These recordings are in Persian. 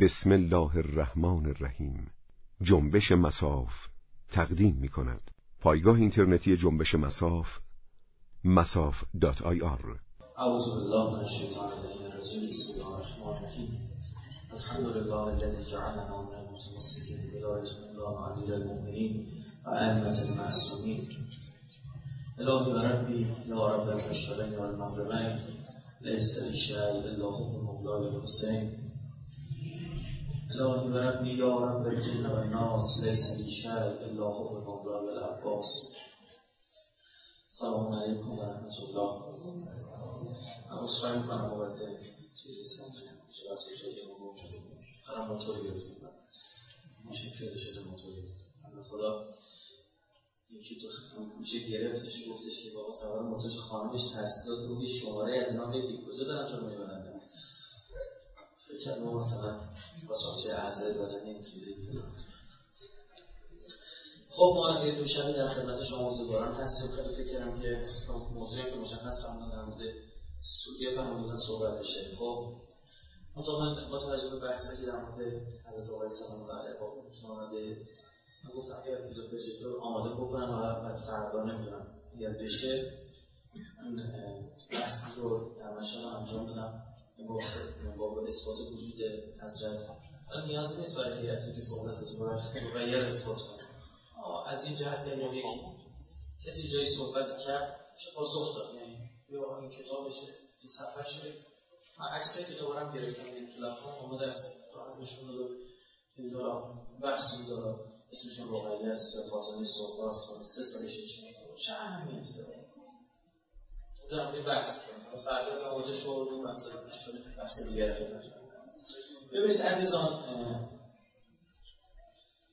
بسم الله الرحمن الرحیم. جنبش مساف تقدیم می کند. پایگاه اینترنتی جنبش مساف masaf.ir. اعوذ بالله من الشیطان الرجیم. بسم الله الرحمن الرحیم. الحمد لله الذي جعلنا من المتمسكين بآیات الله علی المؤمنین و ائمة المعصومین. الهی و ربی لا رب الشرین و المعظمین لیس لشیء الا هو مولای الحسین. الهی و ربی یا رب الجن و الناس لیس لشیء الا هو مولای العباس. سلام علیکم و رحمت الله. من مصرح کنم بابت چیزی کنم چه از کشوری موضوع شده کنم موتوری گرفتیم مشکل شده موتوری گرفتیم خدا یکی تو میشه گرفتش گفتش که بابا سوار موتور خانمش تحصیلات روی شماره از نام بگید کجا دارم تو میبرندم فکر کردم ما مثلا با چاکچه اعضای بدن این چیزی کنم. خب ما یه دوشنبه در خدمت شما بزرگواران هستیم. خیلی فکرم که موضوعی که مشخص فرمودن در مورد سوریه فرمودن صحبت بشه. خب با توجه به بحثی که در مورد حضرت آقای سلام علیه و آمده من گفتم اگر ویدیو پروژکتور آماده بکنم و فردا نمیدونم اگر بشه این بحثی رو در مشان انجام بدم با اثبات وجود حضرت و نیازی نیست برای هیئتی که صحبت از مغیر اثبات کنم. از این جهت یعنی کسی جایی صحبت کرد چه پاسخ داد، یعنی یا این کتابشه این صفحشه. من عکسای کتاب رو هم گرفتم این تلفن آماده است دارم نشون داد این دارم بحثی دارم اسمش واقعی است یا فاطمه صحبت است 3 سالشه چه اهمیتی داره دارم این بحث کنم فردا مواجه شد این بحث دیگه رو ببینید عزیزان.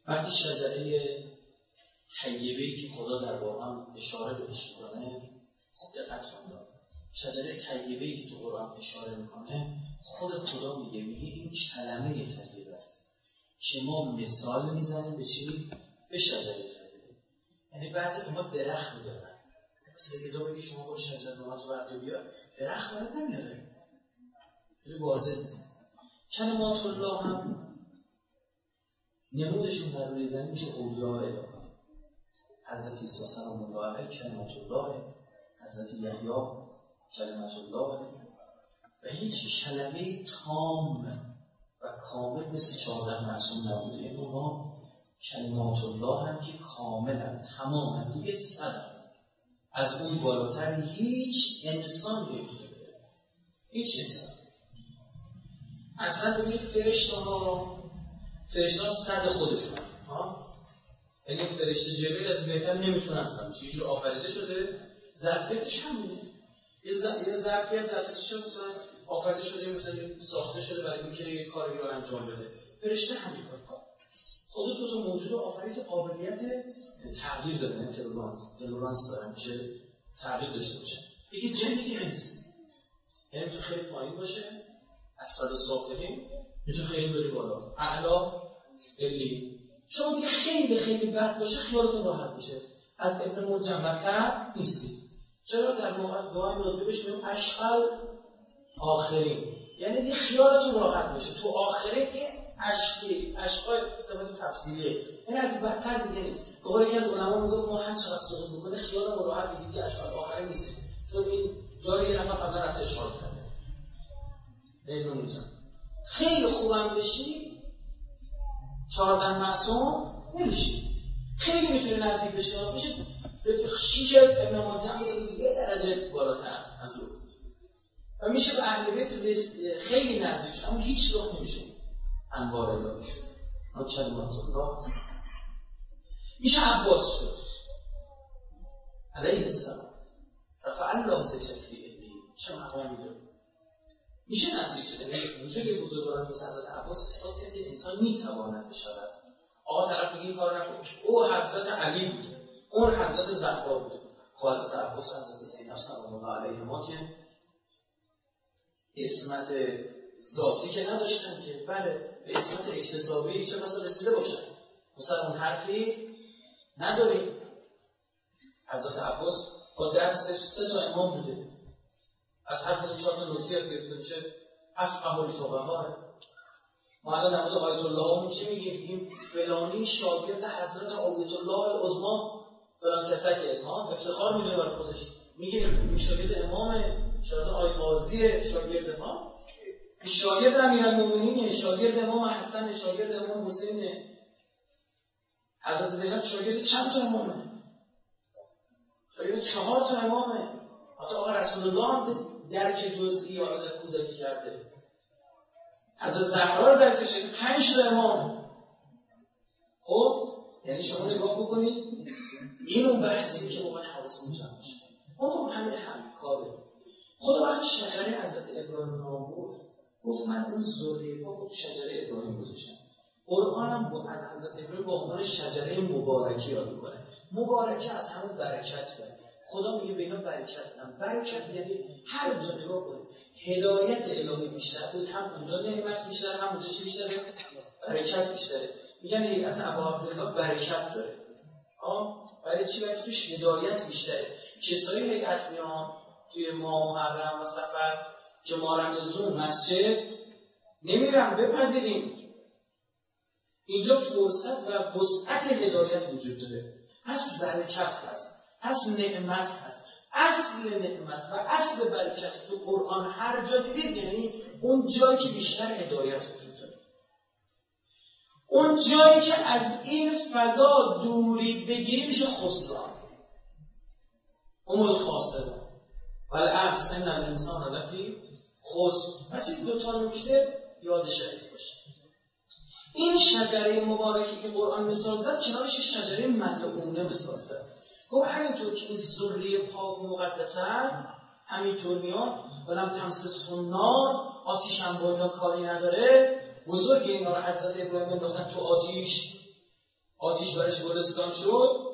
وقتی شجره طیبه‌ای که خدا در قرآن اشاره بهش می‌کنه خود دقت کنید. شجره طیبه‌ای که تو قرآن اشاره می‌کنه خود خدا میگه این کلمه طیب است که ما مثال می‌زنیم به چی؟ به شجره طیبه. یعنی بعضی ما درخت می‌دارن مثل که بگی شما برو شجره ما تو برد بیار درخت برد نمیاره خیلی واضح. کلمات الله هم نمودشون در روی زمین میشه اولیاء الهی. حضرت عیسی سلام الله علیه کلمت الله، حضرت یحیی کلمت الله و هیچ کلمه تام و کامل مثل 14 معصوم نبوده. این ما کلمات الله هم که کامل هم تمام دیگه صد از اون بالاتر هیچ انسان نمیتونه. هیچ انسان اصلا ببینید فرشته‌ها صد خودشون یعنی فرشته جبریل از بهتر نمیتونه اصلا بشه. اینجور آفریده شده ظرفیتش همینه. یه ظرفیت ظرفیتش هم آفریده شده مثلا ساخته شده برای اینکه یه کاری رو انجام بده. فرشته همین کار کنه. خود دو تا موجود آفرید قابلیت تغییر دادن تلورانس دارن که تغییر داشته باشه. یکی جن دیگه نیست. یعنی تو خیلی پایین باشه اصلا ساکنین میتونه خیلی بری بالا. اعلا الی شما که خیلی خیلی بد باشه خیالتون راحت میشه از ابن منجمتر نیستی. چرا در موقع دعای مدبه بشونیم اشقل آخرین یعنی خیالتون راحت میشه تو آخرین این اشقای صفت تفصیلیه یعنی از بدتر دیگه نیست. بخوره یکی از علما میگفت ما هر چقدر صدق بکنه خیالمون راحت دیگه اشقال آخرین نیست چون این جاری یه نفر قبلا رفته اشقال کرده ابن منجم خیلی خوبم بشی 14 معصوم نمیشه. خیلی میتونه نزدیک بشه باشه به 6 ابن منجم یه درجه بالاتر از اون و میشه به اهل بیت خیلی نزدیک شد اما هیچ وقت نمیشه انوار الله شد اما کلمات الله میشه عباس شد علیه السلام رفع الله ذکرک فی علی چه مقامی داره میشه نزدیک شده. یعنی وجود بزرگواران مثل حضرت عباس اثبات کرد که انسان میتواند بشود. آقا طرف میگه این کارو نکن او حضرت علی بوده اون حضرت زهرا بوده. خب حضرت عباس و حضرت زینب سلام الله علیهما که عصمت ذاتی که نداشتن که بله به عصمت اکتسابی چه بسا رسیده باشن مثلا اون حرفی نداریم. حضرت عباس با درس 3 تا امام بوده از هر کدوم 4 تا نکته گرفته میشه. افقه الفقهاء ما الان در مورد آیت الله چی میگیم؟ فلانی شاگرد حضرت آیت الله العظما فلان کسکه، ها افتخار میدونه برای خودش، میگه شاگرد امامه، شاگرد آیت قاضیه، شاگرد ما، شاگرد امیرالمومنینه، شاگرد امام حسن، شاگرد امام حسینه، حضرت زینب شاگرد چند تا امامه؟ شاگرد 4 تا امامه. حتی آقا رسول الله هم درک جزئی آیت کودکی کرده، حضرت زهرا رو درک شده 5 تا امام. خب یعنی شما نگاه بکنید این اون بحثی که واقعا حواسمون جمع شد. ما همین هم کاره خدا وقتی شجره حضرت ابراهیم رو آورد گفت من اون ذریه با شجره ابراهیم گذاشتم. قرآنم با از حضرت ابراهیم با عنوان شجره مبارکی یاد می‌کنه. مبارکی از همون برکت بود. خدا میگه به اینا برکت دادم. برکت یعنی هر جا نگاه کنید هدایت الهی بیشتر بود، هم اونجا نعمت بیشتر، هم اونجا چی بیشتر، برکت بیشتره. میگن این از ابوالعبدالله برکت داره. برای چی؟ برای توش هدایت بیشتره. کسایی هیئت میان توی ماه محرم و سفر که ما رمضون مسجد نمیرم بپذیریم. اینجا فرصت و وسعت هدایت وجود داره. اصل برکت هست، اصل نعمت هست، اصل نعمت و اصل برکت تو قرآن هر جا دیدید یعنی اون جایی که بیشتر هدایت وجود داره، اون جایی که از این فضا دوری بگیری میشه خسران، هم الخاسرون والعصر ان الانسان لفی خسر. پس این دوتا نکته یاد شدید باشه. این شجره مبارکی که قرآن مثال زد کنارش شجره ملعونه مثال زد. گفت همینطور که این ذریه پاک و مقدس هم همینطور میان ولم تمسسهم نار، آتیش هم با اینا کاری نداره. بزرگ اینا رو حضرت ابراهیم انداختن تو آتیش، آتیش برش گلستان شد.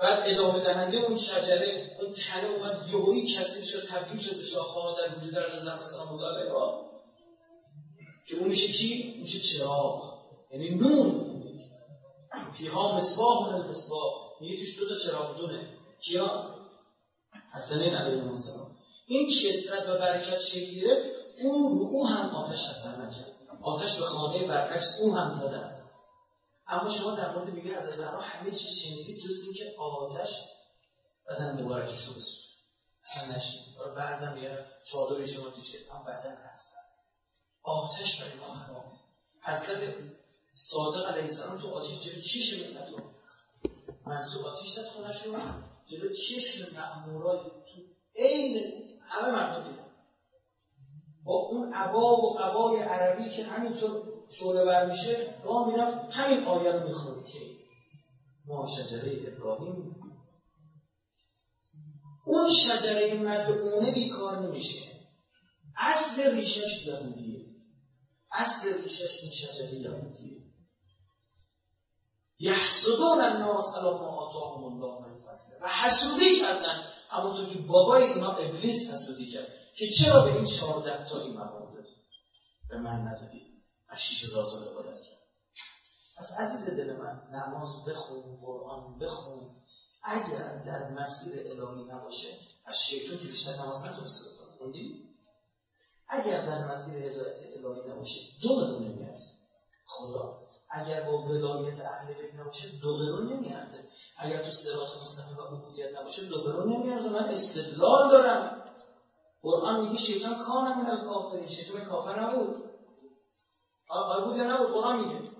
بعد ادامه دهنده اون شجره اون تنه اومد یهویی کثیف شد، تبدیل شد به شاخه‌ها در وجود در زمستان مدارا که اون میشه چی؟ میشه چراغ، یعنی نور. فیها مصباح و المصباح، میگه توش 2 تا چراغ دونه. کیا؟ حسنین علیه السلام. این کثرت و برکت شکل گرفت. او هم آتش اثر نکرد، آتش به خانه برعکس او هم زدند. اما شما در مورد میگه از زهرا همه چیز شنیدید جز اینکه آتش بدن مبارکش رو بسوزه، اصلا نشنید. و بعضا میگن چادر شما توشه هم بدن هستن، آتش برای ما حرامه. حضرت صادق علیه السلام تو آتش جلو چشم میداد، منصور آتش داد خونش رو جلو چشم مأمورای تو عین همه مردم دیدن با اون عبا و قبای عربی که همینطور شعله بر میشه راه میرفت. همین آیه رو میخوند که ما شجره ابراهیم، اون شجره مدعونه بیکار نمیشه، اصل ریشش یهودیه، اصل ریشش این شجره یهودیه. یحسدون الناس علی ما آتاهم الله من فضله و حسودی کردن، همونطور که بابای اینا ابلیس حسودی کرد که چرا به این 14 تا ایمان دادی به من ندادی، از 6000 عبادت کرد. پس عزیز دل من نماز بخون، قرآن بخون، اگر در مسیر الهی نباشه از شیطان که بیشتر نماز نتونسته بکنه خوندی؟ اگر در مسیر هدایت الهی نباشه 2 قرون نمیارزه خدا. اگر با ولایت اهل بیت نباشه 2 قرون نمیارزه. اگر تو صراط مستقیم و عبودیت نباشه 2 قرون نمیارزه. من استدلال دارم. قرآن میگه شیطان کان من الکافرین، شیطان کافر نبود. آقای بود یا نبود؟ قرآن میگه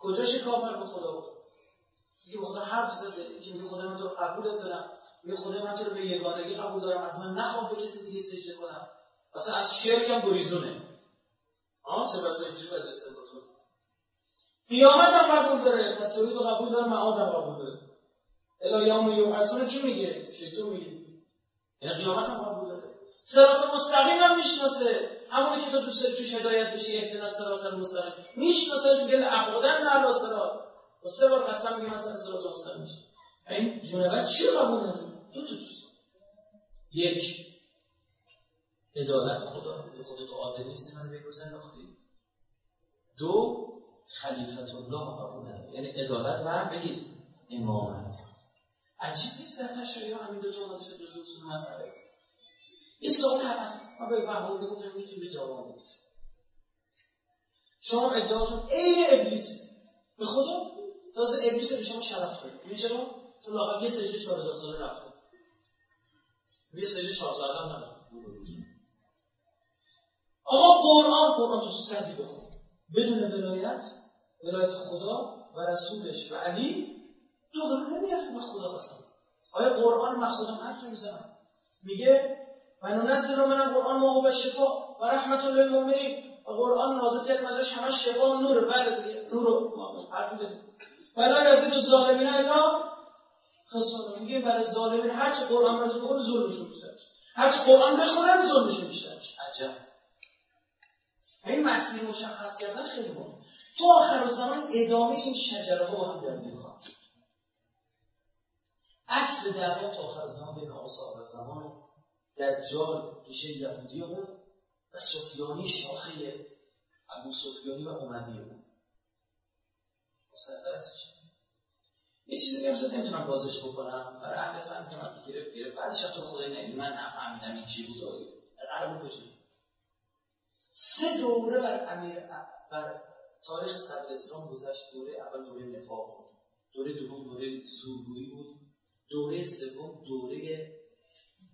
کجاش کافر به خدا بود؟ میگه به خدا حرف زده که میگه خدا من تو رو قبولت دارم، میگه خدا من تو رو به یگانگی قبول دارم، از من نخواه به کسی دیگه سجده کنم، اصلا از شرک هم گریزونه. چه بسا اینجور از رسل بطور قیامت هم قبول داره، پس تورید رو قبول داره، معاد هم قبول داره. الا یوم یبعثون کی میگه؟ شیطان میگه. یعنی قیامت هم قبول داره، صراط مستقیم هم میشناسه، همونی که تو توش هدایت بشی اهدنا صراط المستقیم میشناسه، گل عقودن نهلا صراط و 3 بار قسم میگه مثلا صراط مستقیم میشه. این جنبه چی قبول نداره؟ 2 تا چیز. 1 عدالت خدا، به خودت عادل نیستی من بگو زنداختی. 2 خلیفت الله قبوله، یعنی عدالت و بگید امامت. عجیب نیست در تشریع همین 2 تا اومده شد جزو اصول مسئله. این سوال هست ما به محمود بگفتم میتونی به جواب بدید. شما ادعاتون عین ابلیس به خدا تازه ابلیس رو شما شرف دارید. ببین چرا؟ چون لاقل یه سجده 4000 ساله رفته. یه سجده 4000 هم نرفت. آقا قرآن تو صدی بخون. بدون ولایت خدا و رسولش و علی دو قرآن نمیرفت من خدا بسن. آیا قرآن من خودم حرف نمیزنم؟ میگه مننزل من القرآن ما هو شفاء و رحمة للمؤمنین. قرآن نازل کرد ازش همه شفا و نور. بله نور رو حرف داریم. بلا یزید الظالمین الا خسارا. میگه برای ظالمین هرچی قرآن را بخورن ظلمشون بیشتر. هرچی قرآن بخورن ظلمشون بیشتر. عجب. این مسیر مشخص کردن خیلی مهمه. تو آخر زمان ادامه این شجره ها با هم در میاد. اصل دعوا تا آخر زمان بین اصحاب زمان دجال ریشه یهودی بود و سفیانی شاخه ابو سفیانی و امیه بود. مستطرس شد. یه چیزی که نمیتونم بازش بکنم برای اهل فن کنم که گرفت. بعدش تو خدای نهید من نفهمیدم این چی بود آقایی. عربو کشید. 3 دوره بر تاریخ صدر اسلام گذشت. دوره اول دوره نفاق بود. دوره دوم دوره زورگویی بود. دوره سوم دوره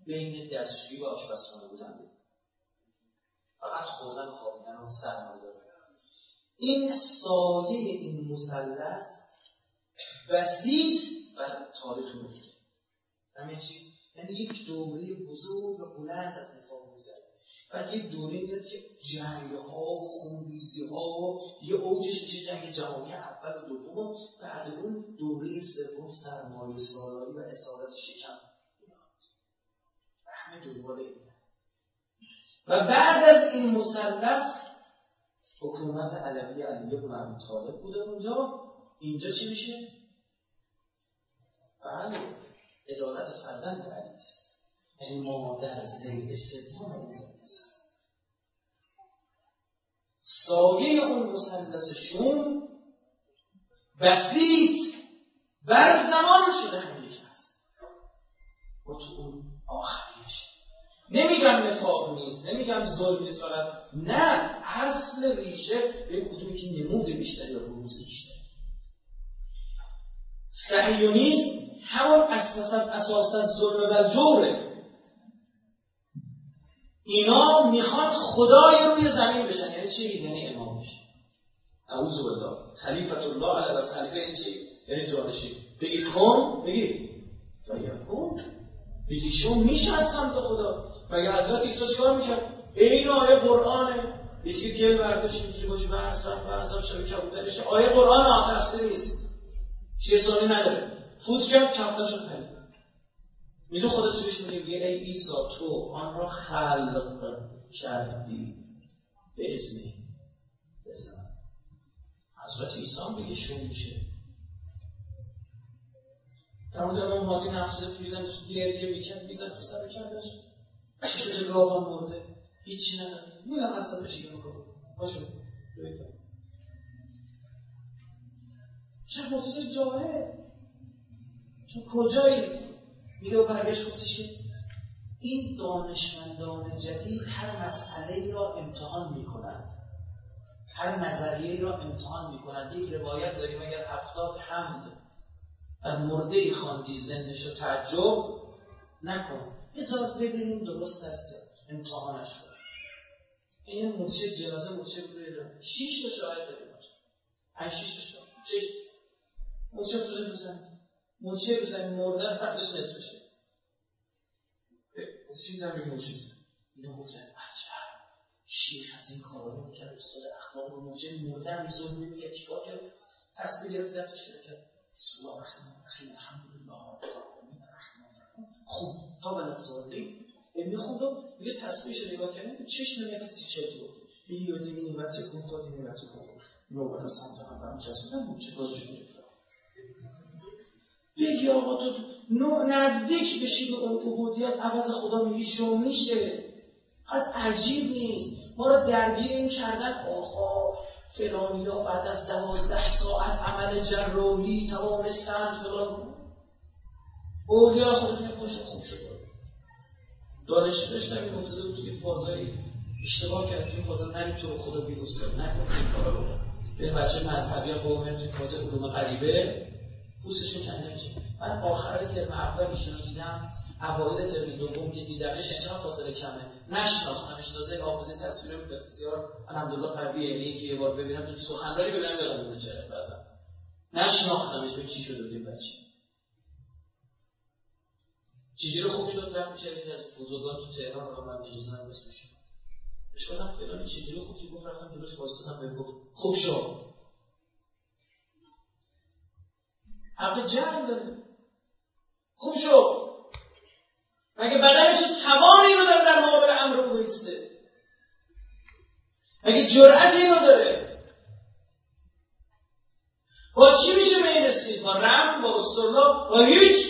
بین دستشویی و آشپزخانه بودن بود. فقط خوردن و خوابیدن و سرمایه داره. این سایه این مثلث وسیع بر تاریخ مفته. همین چی؟ یعنی یک دوره بزرگ و بلند از نفاق می‌گذره. بعد یک دوره میاد که جنگ‌ها و خونریزی‌ها و یه اوجش میشه جنگ جهانی اول و دوم. بعد اون دوره سوم سرمایه‌سالاری و اسارت شکم میاد. همه دنبال اینه. و بعد از این مثلث حکومت علوی علی بن ابی طالب بوده اونجا. اینجا چی میشه؟ بله عدالت فرزند علی است. یعنی مادر زید سوم اونجاست. سایه اون مثلث شوم بسیط بر زمان شده همین است. و تو اون آخریش نمیگم نفاق نیست، نمیگم ظلم نیست، نه اصل ریشه به کدومی که نمود بیشتر یا بروز بیشتر. صهیونیسم همان اساس از ظلم و جوره. اینا میخوان خدای روی زمین بشن. یعنی چی؟ یعنی امام بشن. اعوذ بالله. خلیفة الله علی الارض. خلیفه یعنی چی؟ یعنی جانشین. بگید کن، بگید فیکون. بگیشون میشه از سمت خدا. مگه حضرت عیسی چیکار میکرد؟ این آیه قرآنه. یکی گل برداشت میشه باشه و اصلا شبیه کبوترشه. آیه قرآن آن تفسیر نیست. چیه سالی نداره. فوت کرد کفتاشو پرید. میدون خدا چیش میگه؟ ای عیسی تو آن را خلق کردی به اذنی. بزن حضرت عیسی هم بگه شون میشه. در مورد امام مادی نقصده پیزنش گریه میکرد میزن تو سر کردش شده گاوان مرده هیچی نداره میدم اصلا بشیگه میکنم باشو روی کنم چه مرتضی جاهه تو کجایی؟ میگه و برگشت گفتش که این دانشمندان جدید هر مسئله را امتحان میکنند، هر نظریه را امتحان میکنند. یک روایت داریم اگر 70 حمد بر مرده خواندی ذهنش رو تعجب نکن، بذار ببینیم درست است امتحانش رو. این مرچه جنازه مرچه بوده 6 تا شاهد داریم، 5-6 تا شاهد. مرچه بوده بزن مرچه بزن مردن بعدش نصف بشه مرچه بزن مرچه بزن. اینو گفتن عجب شیخ از این کارا رو میکرد. استاد اخلاق رو مرچه مردن میزون نمیگه چیکار کرد؟ تصویر گرفت دستش رو کرد بسم الله الرحمن الرحیم الحمدلله رب العالمین الرحمن الرحیم. خوب تا به نزدیک میخوند و یه تصویرش نگاه کردن چشم نمیسی چطور یه یادی میگه بچه کن خودی میگه بچه کن نوبت سمت هم چسبیدن چه گازش گرفت. بگی آقا تو نزدیک بشی به اون عبودیت عوض خدا میگی شوم میشه. قد عجیب نیست ما رو درگیر این کردن آقا فلانی را بعد از 12 ساعت عمل جراحی توانستند فلان اولیا خودتون پشت خوب شد. دانشش داشتم می‌گفتم توی فضایی اشتباه کردیم خودم نریم تو خدا بیوسته نکنیم این کارا رو. به بچه مذهبی قومه میگن تازه علوم غریبه پوستش رو کنده میشه. من آخر ترم اول ایشونو دیدم، اوایل ترم دوم که دیدمش چند فاصله کمه نشناختمش، تازه آغاز تصویر بسیار الحمدلله قویه، یعنی اینکه یه بار ببینم تو سخنرانی بدم دارم اون چهره بازم نشناختمش به چی شده دیگه بچه. چیزی رو خوب شد رفت میشه از بزرگان تو تهران رو من اجازه نمیدم بشه. بهش گفتم فلانی چیزی رو خوب شد، گفت رفتم جلوش واسطم بهم گفت خوب شد. حق جنگ داره. خوب شد. مگه بدنش توانی رو داره در مقابل امر او بیسته؟ مگه جرأتی رو داره؟ با چی میشه به این رسید؟ با رم، با استرلاب، با هیچ،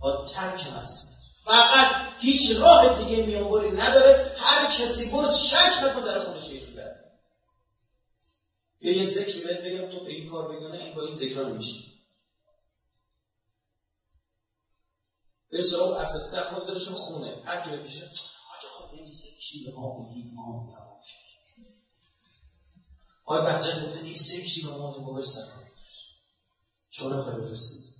با ترک مسئله. فقط هیچ راه دیگه میانبری نداره. هر کسی بود شک نکن در خودش یکی داره. یه ذکری بهت بگم تو به این کار بگانه این با این ذکرها نمیشه. به سراغ اسفته خود دلشون خونه هر که بپیشه آجا خود دیگه چی به ما بودید ما بودید آی بخجن بوده این سه کشی به ما بودید برسن چونه خواهی برسید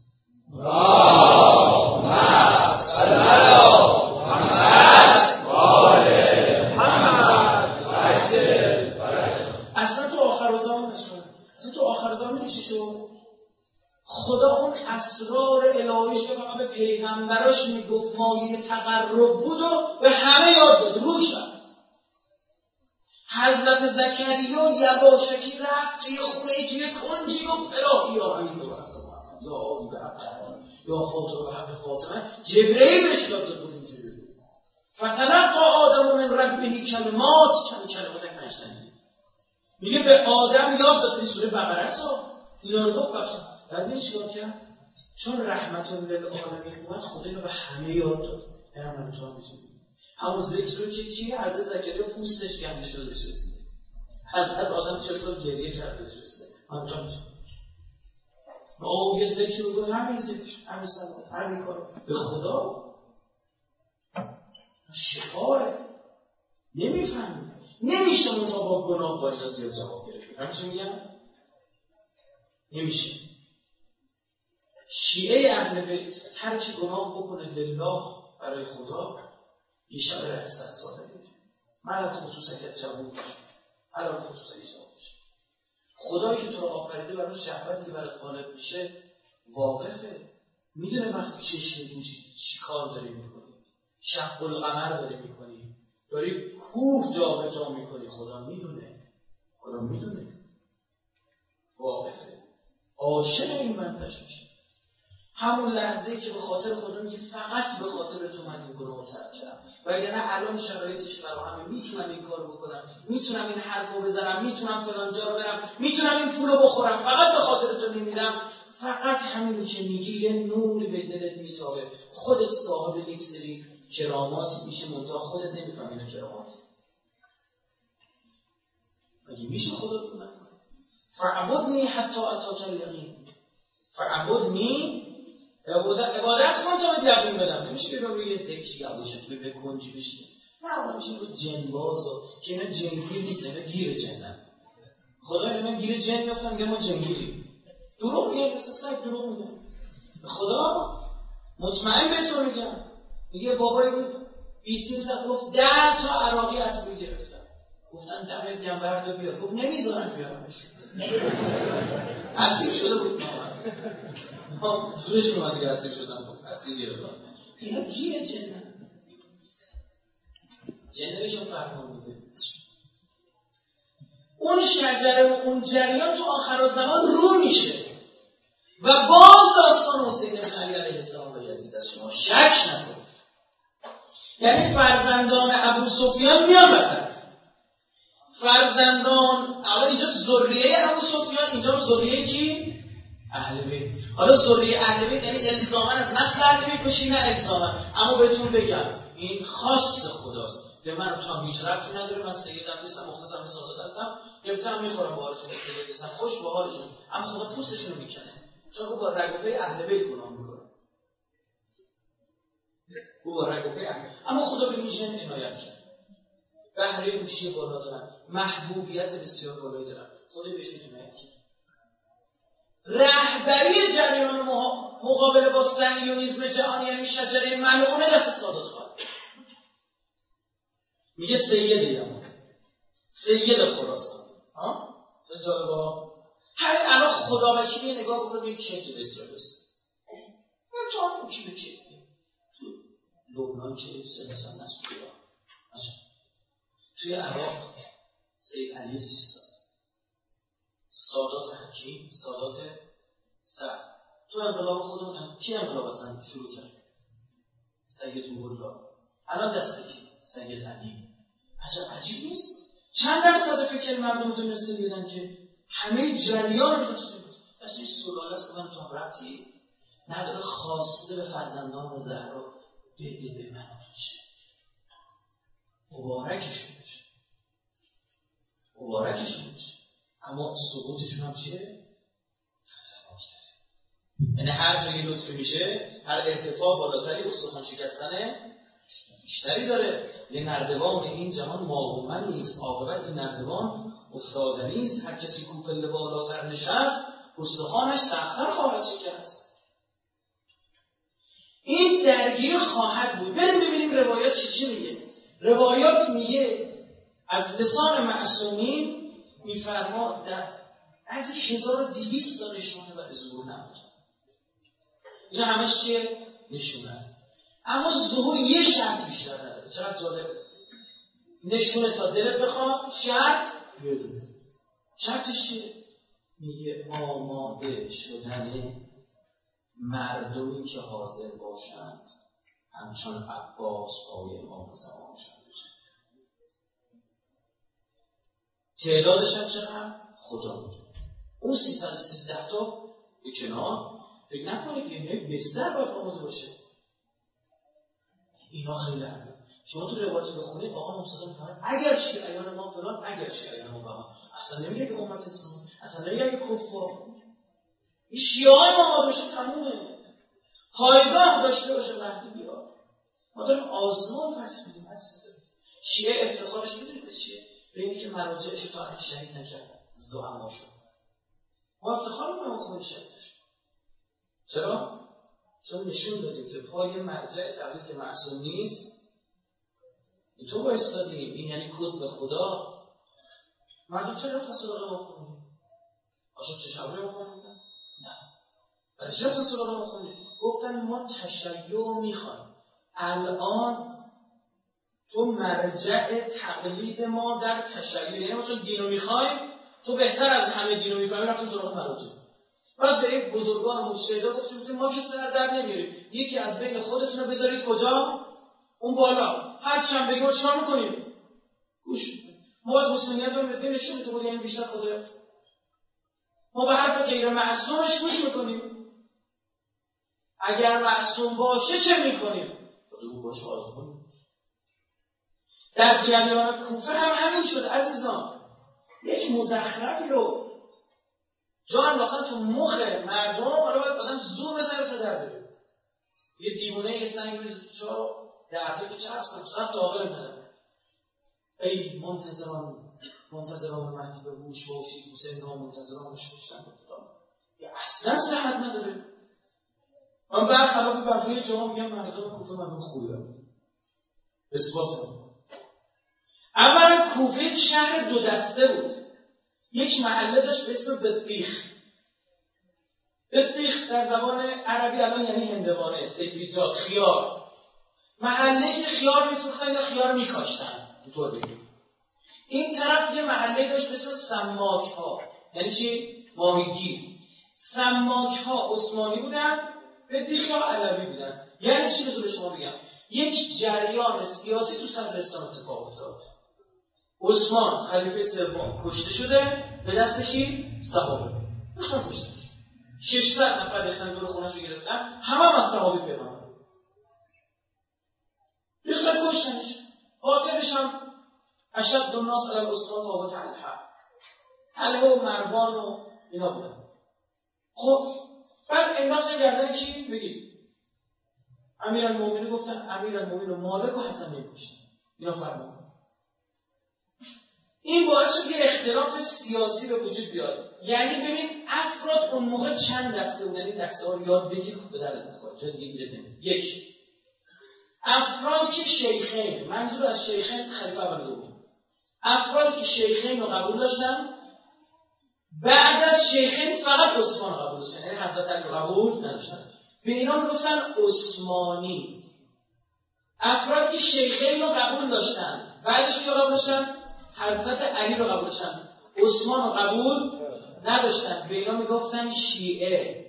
راه محمد سلام محمد باله محمد بجل برشن. اصلا تو آخر زمان شد، اصلا تو آخر زمان چی شد؟ خدا اون اسرار الهیش که فقط به پیغمبراش میگفت مایه تقرب بود و به همه یاد داد روش شد. حضرت زکریا یواشکی رفت توی خونه توی کنجی گفت الهی یا علی یا آبی به حق یا خاطر به حق فاطمه جبرئیل بهش یاد داد بود اینجوری بود فتلقی آدم من ربه کلمات کلمات نشنیده میگه به آدم یاد داد این سوره بقره است اینا رو گفت بخشن بعد میشه چیکار کرد؟ چون رحمت للعالمین اومد خدا اینو به همه یاد داد. این هم نمیتونم میتونیم همون ذکر رو که چیه؟ حضرت زکریا پوستش گنده شده بشسته حضرت آدم چه بزار گریه کرده بشسته من میتونم میتونم او یه ذکر رو گفت همین ذکر همین سلام همین کار به خدا شکاره نمیفهمیم نمیشه ما با گناه باری از زیاد جواب گرفتیم همیشه میگم؟ نمیشه. شیعه اهل بیت ترک گناه بکنه لله برای خدا بیشتر از 100 ساله دیگه. منم خصوصا که جواب باشم. الان خصوصا جواب باشم. خدایی که تو رو آفریده برای شهوتی که برات غالب میشه واقفه. میدونه وقتی چشم دوشی چیکار داری میکنی؟ شق القمر داری میکنی. داری کوه جابجا میکنی. خدا میدونه. خدا میدونه. واقفه. عاشق این منتش میشه. همون لحظه‌ای که به خاطر خدا میگه فقط به خاطر تو من این گناه رو ترک کردم وگرنه الان شرایطش فراهمه میتونم این کارو بکنم میتونم این حرفو بزنم میتونم فلان جا رو برم میتونم این پولو بخورم فقط به خاطر تو میمیرم. فقط همینی که میگی یه نوری به دلت میتابه خودت صاحب یک سری کرامات میشه منتها خودت نمیفهمی اینا کرامات مگه میشه خدا رو نکنه فعبدنی حتی اتاک الیقین فعبدنی عبادت کن تا به یقین بدم نمیشه که روی یه ذکری عبوشت به بکنجی بشید نه نمیشه بود جنباز که اینا جنگیر نیست اینا گیر جنن خدا اینا گیر جن میافتن میگه ما جنگیریم دروغ میگه مثل سگ دروغ میگه خدا مطمئن به تو میگم میگه بابایی بود 20 سال گفت 10 تا عراقی اصلی گرفتن گفتن دمت گرم بردو بیا گفت نمیذارن بیارمش اصیل شده بود ها زورش کنم دیگه اصیل شدن بود اصیل گرفتن اینا گیره جنن جنرشون فرمان بوده اون شجره و اون جریان تو آخر زمان رو میشه و باز داستان حسین بن علی علیه السلام و یزید از شما شک نکنید یعنی فرزندان ابوسفیان میان وسط فرزندان الان اینجا ذریه ابوسفیان اینجا ذریه کی؟ اهل بیت. حالا ذریه اهل بیت یعنی الزاماً از نسل اهل بیت بشین نه الزاماً اما بهتون بگم این خاص خداست به من تا هیچ ربطی نداره من سیدم نیستم مخلصم ساده هستم گفتم میخورم باهاشون سید هستم خوش به حالشون اما خدا پوستشون رو میکنه چون با رگوپه اهل بیت گناه میکنه او با رگوپه اهل بیت اما خدا به این جن عنایت کرد بهره گوشی بالا دارن، محبوبیت بسیار بالایی دارن. خود بهشون نمیگی. رهبری جریان مقابله با صهیونیسم جهانی یعنی شجره ملعونه دست سادات خواهد. میگه سید یمن، سید خراسان. ها؟ چه جالبا. همین الان خدا وکیلی نگاه بکنه یک شکل بسیار بسیار. من تا چی بگم؟ تو لبنان که سلسله نسوجا. توی عراق سید علی سیستان، سادات حکیم، سادات سعد. تو انقلاب خودمون هم کی انقلاب اصلا شروع کرد؟ سید مولا. الان دسته کی؟ سید علی. عجب عجیب نیست؟ چند درصد فکر مردم دونسته بیدن که همه جریان رو دسته بود؟ پس این سلالت که من تو ربطی نداره خواسته به فرزندان زهرا بده به من کشه. مبارکشون بشه، مبارکشون بشه، اما سقوطشون هم چیه؟ خطرناک داره. یعنی هر جایی لطفی میشه، هر ارتفاع بالاتری استخوان شکستن بیشتری داره. یه نردبان این جهان ماهومن نیست، عاقبت این نردبان افتادنی نیست. هر کسی کوپله بالاتر نشست استخوانش سخت‌تر خواهد شکست. این درگیر خواهد بود. بریم ببینیم روایات چی میگه. روایات میگه از لسان معصومین میفرما از 1200 تا نشونه برای ظهور نبود. اینا همش چه نشونه است، اما ظهور یه شرط بیشتر نداره. چقدر جالب. نشونه تا دلت بخواد، شرط یه دونه. شرطش چیه؟ میگه آماده شدن مردمی که حاضر باشند همچون عباس پای امام زمان شد بشن. تعدادش هم چقدر؟ خدا میگه. اون 313 تا به کنار فکر نکنید، یه بستر باید آماده باشه. اینا خیلی همه شما تو روایت بخونید آقا مصطفی فرمان اگر شیعیان ما فلان، اگر شیعیان ما بهمان. اصلا نمیگه که امت اسلام، اصلا نمیگه که کفار. این شیعه های ما آماده باشه تمومه. پایگاه داشته باشه مهدی بیاد. ما داریم آزمون پس میدیم. شیعه افتخارش میدونید به چیه؟ به اینی که مراجعش تا این شهید نکردن، زعما شد. ما افتخار میکنیم خود شهید نشد. چرا؟ چون نشون دادیم که پای مرجع تبدیل که معصوم نیست اینطور بایستادیم. این یعنی کد به خدا. مردم چرا رفت سراغ ما خوندیم؟ آشان چشمه ما خوندیم؟ نه. برای چه رفت سراغ ما خوندیم؟ گفتن ما تشیع میخوایم. الان تو مرجع تقلید ما در تشیع، یعنی ما چون دین رو میخوایم، تو بهتر از همه دین رو میفهمی، رفتیم سراغ مراجع. بعد به این بزرگان مجتهدا گفتیم ما که سر در نمیاریم، یکی از بین خودتون رو بذارید کجا؟ اون بالا. هر چی هم بگه ما چیکار میکنیم؟ گوش میکنیم. ما باید حسنیت رو بده نشون میدیم، یعنی بیشتر خودت. ما به حرف غیر معصومش گوش میکنیم. اگر معصوم باشه چه میکنیم؟ خودمون باشه آزمون. در جریان کوفه هم همین شد عزیزان. یک مزخرفی رو جا انداختن تو مخ مردم. حالا باید آدم زور بزنه تا در بره. یه دیوونه یه سنگ رو چرا درتا که چرس کنم صد تاقه بمدن. ای منتظران مهدی به بوش باشید، حسین ها منتظران شوشتن به خدا. یه اصلا صحت نداره. من برخلاف بقیه جاها میگم مردم کوفه مردم خوبه. اثبات کنم. اول کوفه شهر دو دسته بود. یک محله داشت به اسم بطیخ. بطیخ در زبان عربی الان یعنی هندوانه، سبزیجات، خیار. محله‌ای که خیار می‌فروختن، اینا خیار می‌کاشتن، اینطور بگیم. این طرف یه محله‌ای داشت به اسم سماک‌ها. یعنی چی؟ ماهیگیر. سماک‌ها عثمانی بودن، بدیخ یا علوی بودن. یعنی چی بزرگ شما بگم؟ یک جریان سیاسی تو صدرستان اتفاق افتاد. عثمان خلیفه سوم کشته شده به دست کی؟ صحابه. بخوام کشته شد. 600 نفر ریختن دور خونه‌اش رو گرفتن، همه از صحابه پیغمبر. ریختن کشتنش. قاتلش هم اشد الناس علی عثمان و طلحه. طلحه و مروان و اینا بودن. خب بعد انداخت گردن کی؟ بگید امیرالمومنین. گفتن امیرالمومنین و مالک و حسن می‌کشن. اینا فرمان این باعث شد یه اختلاف سیاسی به وجود بیاد. یعنی ببین افراد اون موقع چند دسته بودن، این دسته رو یاد بگیر به درد بخوره، چون دیگه گیرت نمیاد. یک، افرادی که شیخین، منظور از شیخین خلیفه اول دوم، افرادی که شیخین رو قبول داشتن، بعد از شیخین فقط عثمان قبول داشتن، یعنی حضرت علی رو قبول نداشتن، به اینا گفتن عثمانی. افرادی که شیخین رو قبول داشتن، بعدش کی رو قبول داشتن؟ حضرت علی رو قبول داشتن، عثمان رو قبول نداشتن، به اینا میگفتن شیعه.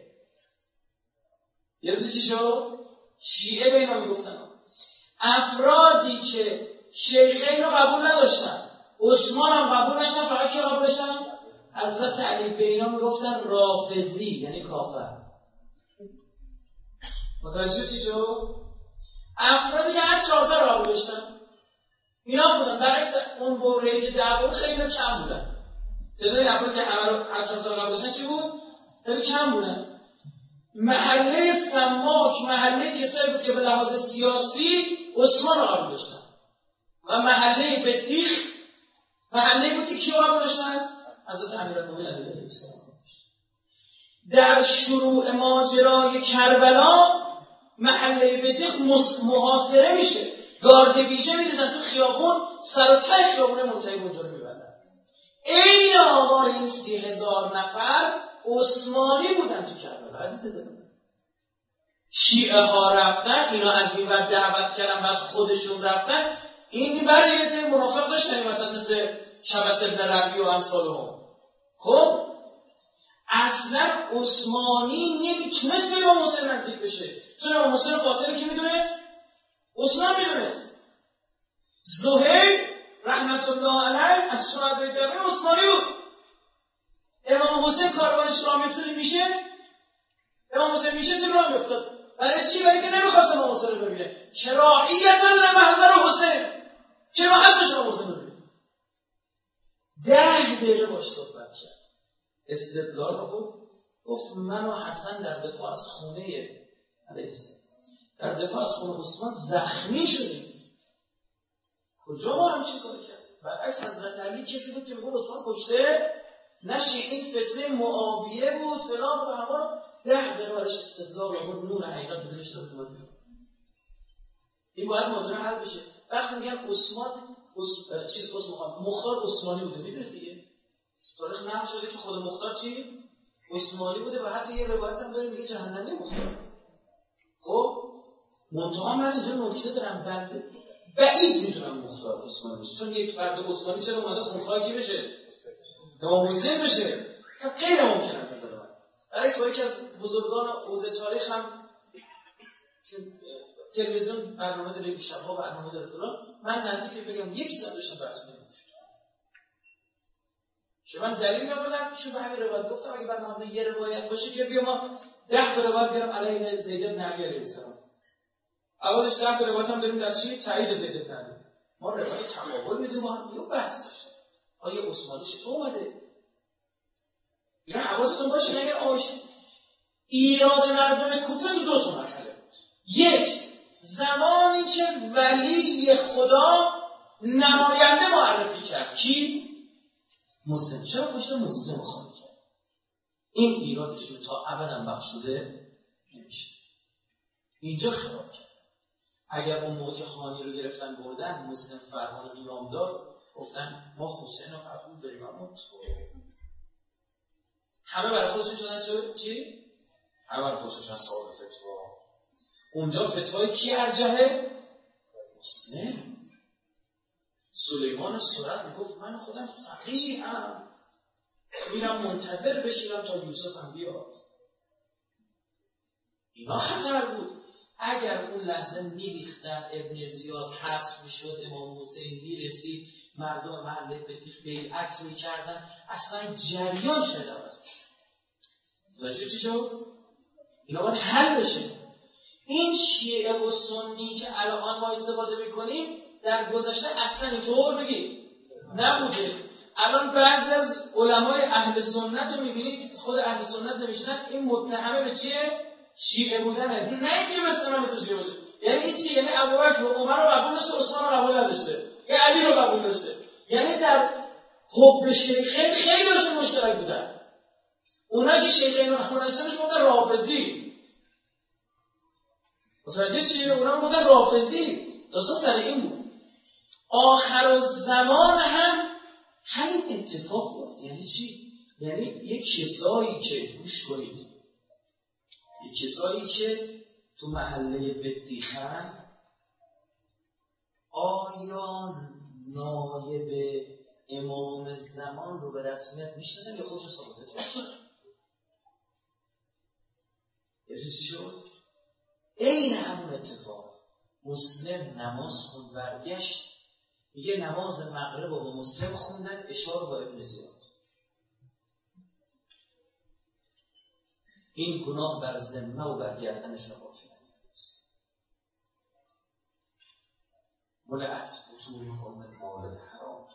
یه روزی چی شد؟ شیعه به اینا میگفتن. افرادی که شیخین رو قبول نداشتن، عثمان هم قبول نداشتن، فقط که قبول داشتن حضرت علی، به اینا میگفتن رافضی، یعنی کافر. متوجه چی شد؟ افرادی که هر چهار تا رو قبول داشتن اینا بودن، برعکس اون برهه‌ای که دعوا شد اینا کم بودن. تعداد افرادی که هر چهار تا قبول داشتن چی بود؟ خیلی کم بودن. محله سماک محله کسایی بود که به لحاظ سیاسی عثمان رو قبول داشتن، و محله بدیخ محله بود که کی رو قبول داشتن؟ حضرت امیرالمومنین علیه السلام. در شروع ماجرای کربلا محله بدیخ محاصره میشه، گارد ویژه میریزن تو خیابون، سر و ته خیابون منتهی به اونجا رو میبندن. عین آمار این 30,000 نفر عثمانی بودن تو کربلا. عزیز دلم، شیعه ها رفتن، اینا از این ور دعوت کردن، بعد خودشون رفتن. این برای یه تایی منافق داشتن، مثلا مثل شبس ابن ربیع و امثال هم. خب اصلا عثمانی نمیتونست به امام حسین نزدیک بشه، چون امام حسین قاتل که میدونست عثمان میدونست. زهیر رحمت الله علیه از شهدای جبهه عثمانی بود. امام حسین کاروانش را میفتونی میشه، امام حسین میشه را میفتاد. برای چی؟ برای که نمیخواست امام حسین رو ببینه. شرایعیت هم در محضر حسین که ما حد داشت امام حسین رو ببینه. 10 دقیقه باش صحبت کرد، استدلال رو بود، گفت من و حسن در دفاع از خونه علیه السلام، در دفاع از خونه عثمان زخمی شدیم. کجا ما هم چی کار کرد؟ برعکس حضرت علی کسی بود که میگو عثمان کشته نشه، این فتنه معاویه بود فلان و همان. 10 برابرش استدلال بود، نور حقیقت بدونش داده بود. این باید ماجرا حل بشه. وقتی میگن عثمان مختار عثمانی بوده، میدونید دیگه تاریخ نقل شده که خود مختار چی؟ عثمانی بوده، و حتی یه روایت هم داره میگه جهنمی مختار. خب منتها من اینجا نکته دارم، بنده بعید میدونم مختار عثمانی بشه، چون یک فرد عثمانی چرا اومده خونخواهی بشه؟ امام حسین بشه، غیر ممکن است از من. برعکس با یکی از بزرگان حوزه تاریخ هم که تلویزیون برنامه داره، شب‌ها برنامه داره فلان، من نزدیک بگم یک ساعت داشتم بحث می‌کردم که من دلیل نمی‌دونم چون به همین روایت گفتم اگه برنامه یه روایت باشه که بیا ما 10 تا روایت بیارم علیه زید بن علی علیه السلام. اولش 10 تا روایت هم داریم در چی؟ تایید زید بن علی. ما روایت تماول می‌دیم، ما یه بحث داشتیم آیا عثمانی شد اومده؟ اینا حواستون باشه، یعنی آشه ایراد مردم کوفه تو 2 تا مرحله بود. یک، زمانی که ولی خدا نماینده معرفی کرد کی؟ مسلم. چرا پشت مسلم خواهی کرد؟ این ایرادشون تا ابداً بخشوده نمیشه. اینجا خراب کرد. اگر اون موقع که خانی رو گرفتن بردن، مسلم فرمان ایامدار گفتن ما حسین رو قبول داریم، اما همه برای خودشون شدن شد چی؟ همه برای خودشون شدن صاحب فتوا. اونجا فتوای کی ارجحه؟ مسلم. سلیمان صورت میگفت من خودم فقیهم، میرم منتظر بشینم تا یوسف هم بیاد. اینا خطر بود. اگر اون لحظه میریختن ابن زیاد حذف میشد، امام حسین میرسید، مردم محله بدیخ بیعت میکردن، اصلا جریان شده عوض میشد. متوجه چی شد؟ اینا باید حل بشه. این شیعه و سنی که الان ما استفاده میکنیم در گذشته اصلا اینطور بگید نبوده. الان بعضی از علمای اهل سنت رو میبینید، خود اهل سنت نمیشنن، این متهمه به چیه؟ شیعه بودنه، نه اینکه مثل من میتونسته باشه. یعنی این چیه؟ یعنی ابوبکر و عمر رو قبول داشته، عثمان رو قبول نداشته، یعنی علی رو قبول داشته. یعنی در خب به شیخین خیلی باشون مشترک بودن. اونا که شیخین رو خونشتنش بودن رافضی. متوجه چیه؟ اونا بودن رافضی. دوستا سر این بود. آخر زمان هم همین اتفاق بود. یعنی چی؟ یعنی یک کسایی که گوش کنید، یک کسایی که تو محله بدیخن آیا نایب امام زمان رو به رسمیت میشناسن یا خودش ثابت کنن؟ یعنی چی شد؟ این همون اتفاق. مسلم نماز خوند برگشت میگه نماز مغرب رو با مسلم خوندن، عشاء با ابن زیاد. این گناه بر ذمه و بر گردنش نباشد. ملعت بطور قوم مورد حرام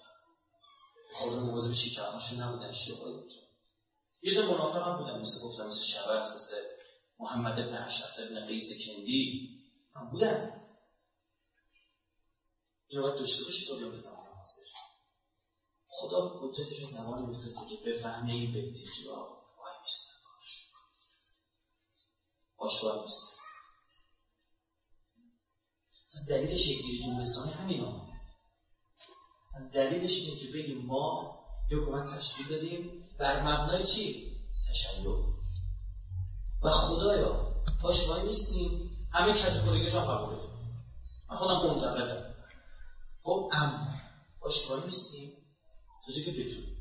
خدا موازه بشی که همشون نبودن شیخای اونجا. یه دو منافق هم بودن، مثل گفتم مثل شبرس، مثل محمد ابن اشعث ابن قیس کندی هم بودن. این رو باید داشته باشید تا به زمان حاضر. خدا قدرتش زمان میفرسته که بفهمه این بدیخی را وای میستن باش آشوار میستن. دلیل شکلی جمعستانی همین آن. دلیلش اینه که بگیم ما یک حکومت تشکیل دادیم بر مبنای چی؟ تشیع. و خدایا پاش وای میستیم، همه کج خورگیش هم قبول داریم. من خودم منتقدم. خب اما آشوار نیستیم تا جایی که بتونیم.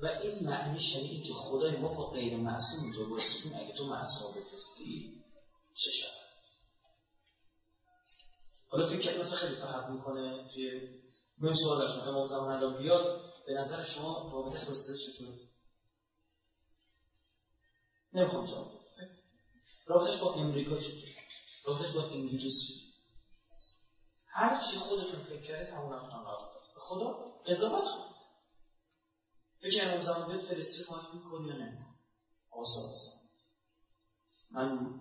و این معنیش یعنی که خدای ما با غیر معصوم تو برسیدیم، اگه تو معصوم بفرستی چه شد؟ حالا فکر کنید مثلا خیلی فرق میکنه توی من سوال داشتم امام زمان الان بیاد، به نظر شما رابطه‌اش با اسلام چطوره؟ نمیخوام جواب بدم. رابطه‌اش با امریکا چطوره؟ رابطه‌اش با انگلیس چطوره؟ هر چی خودتون فکر کردید همون افتان قبول دارید. به خدا قضاوت کنید. فکر امام زمان بیاد فلسطین کمک می‌کنه یا نه؟ آسان. من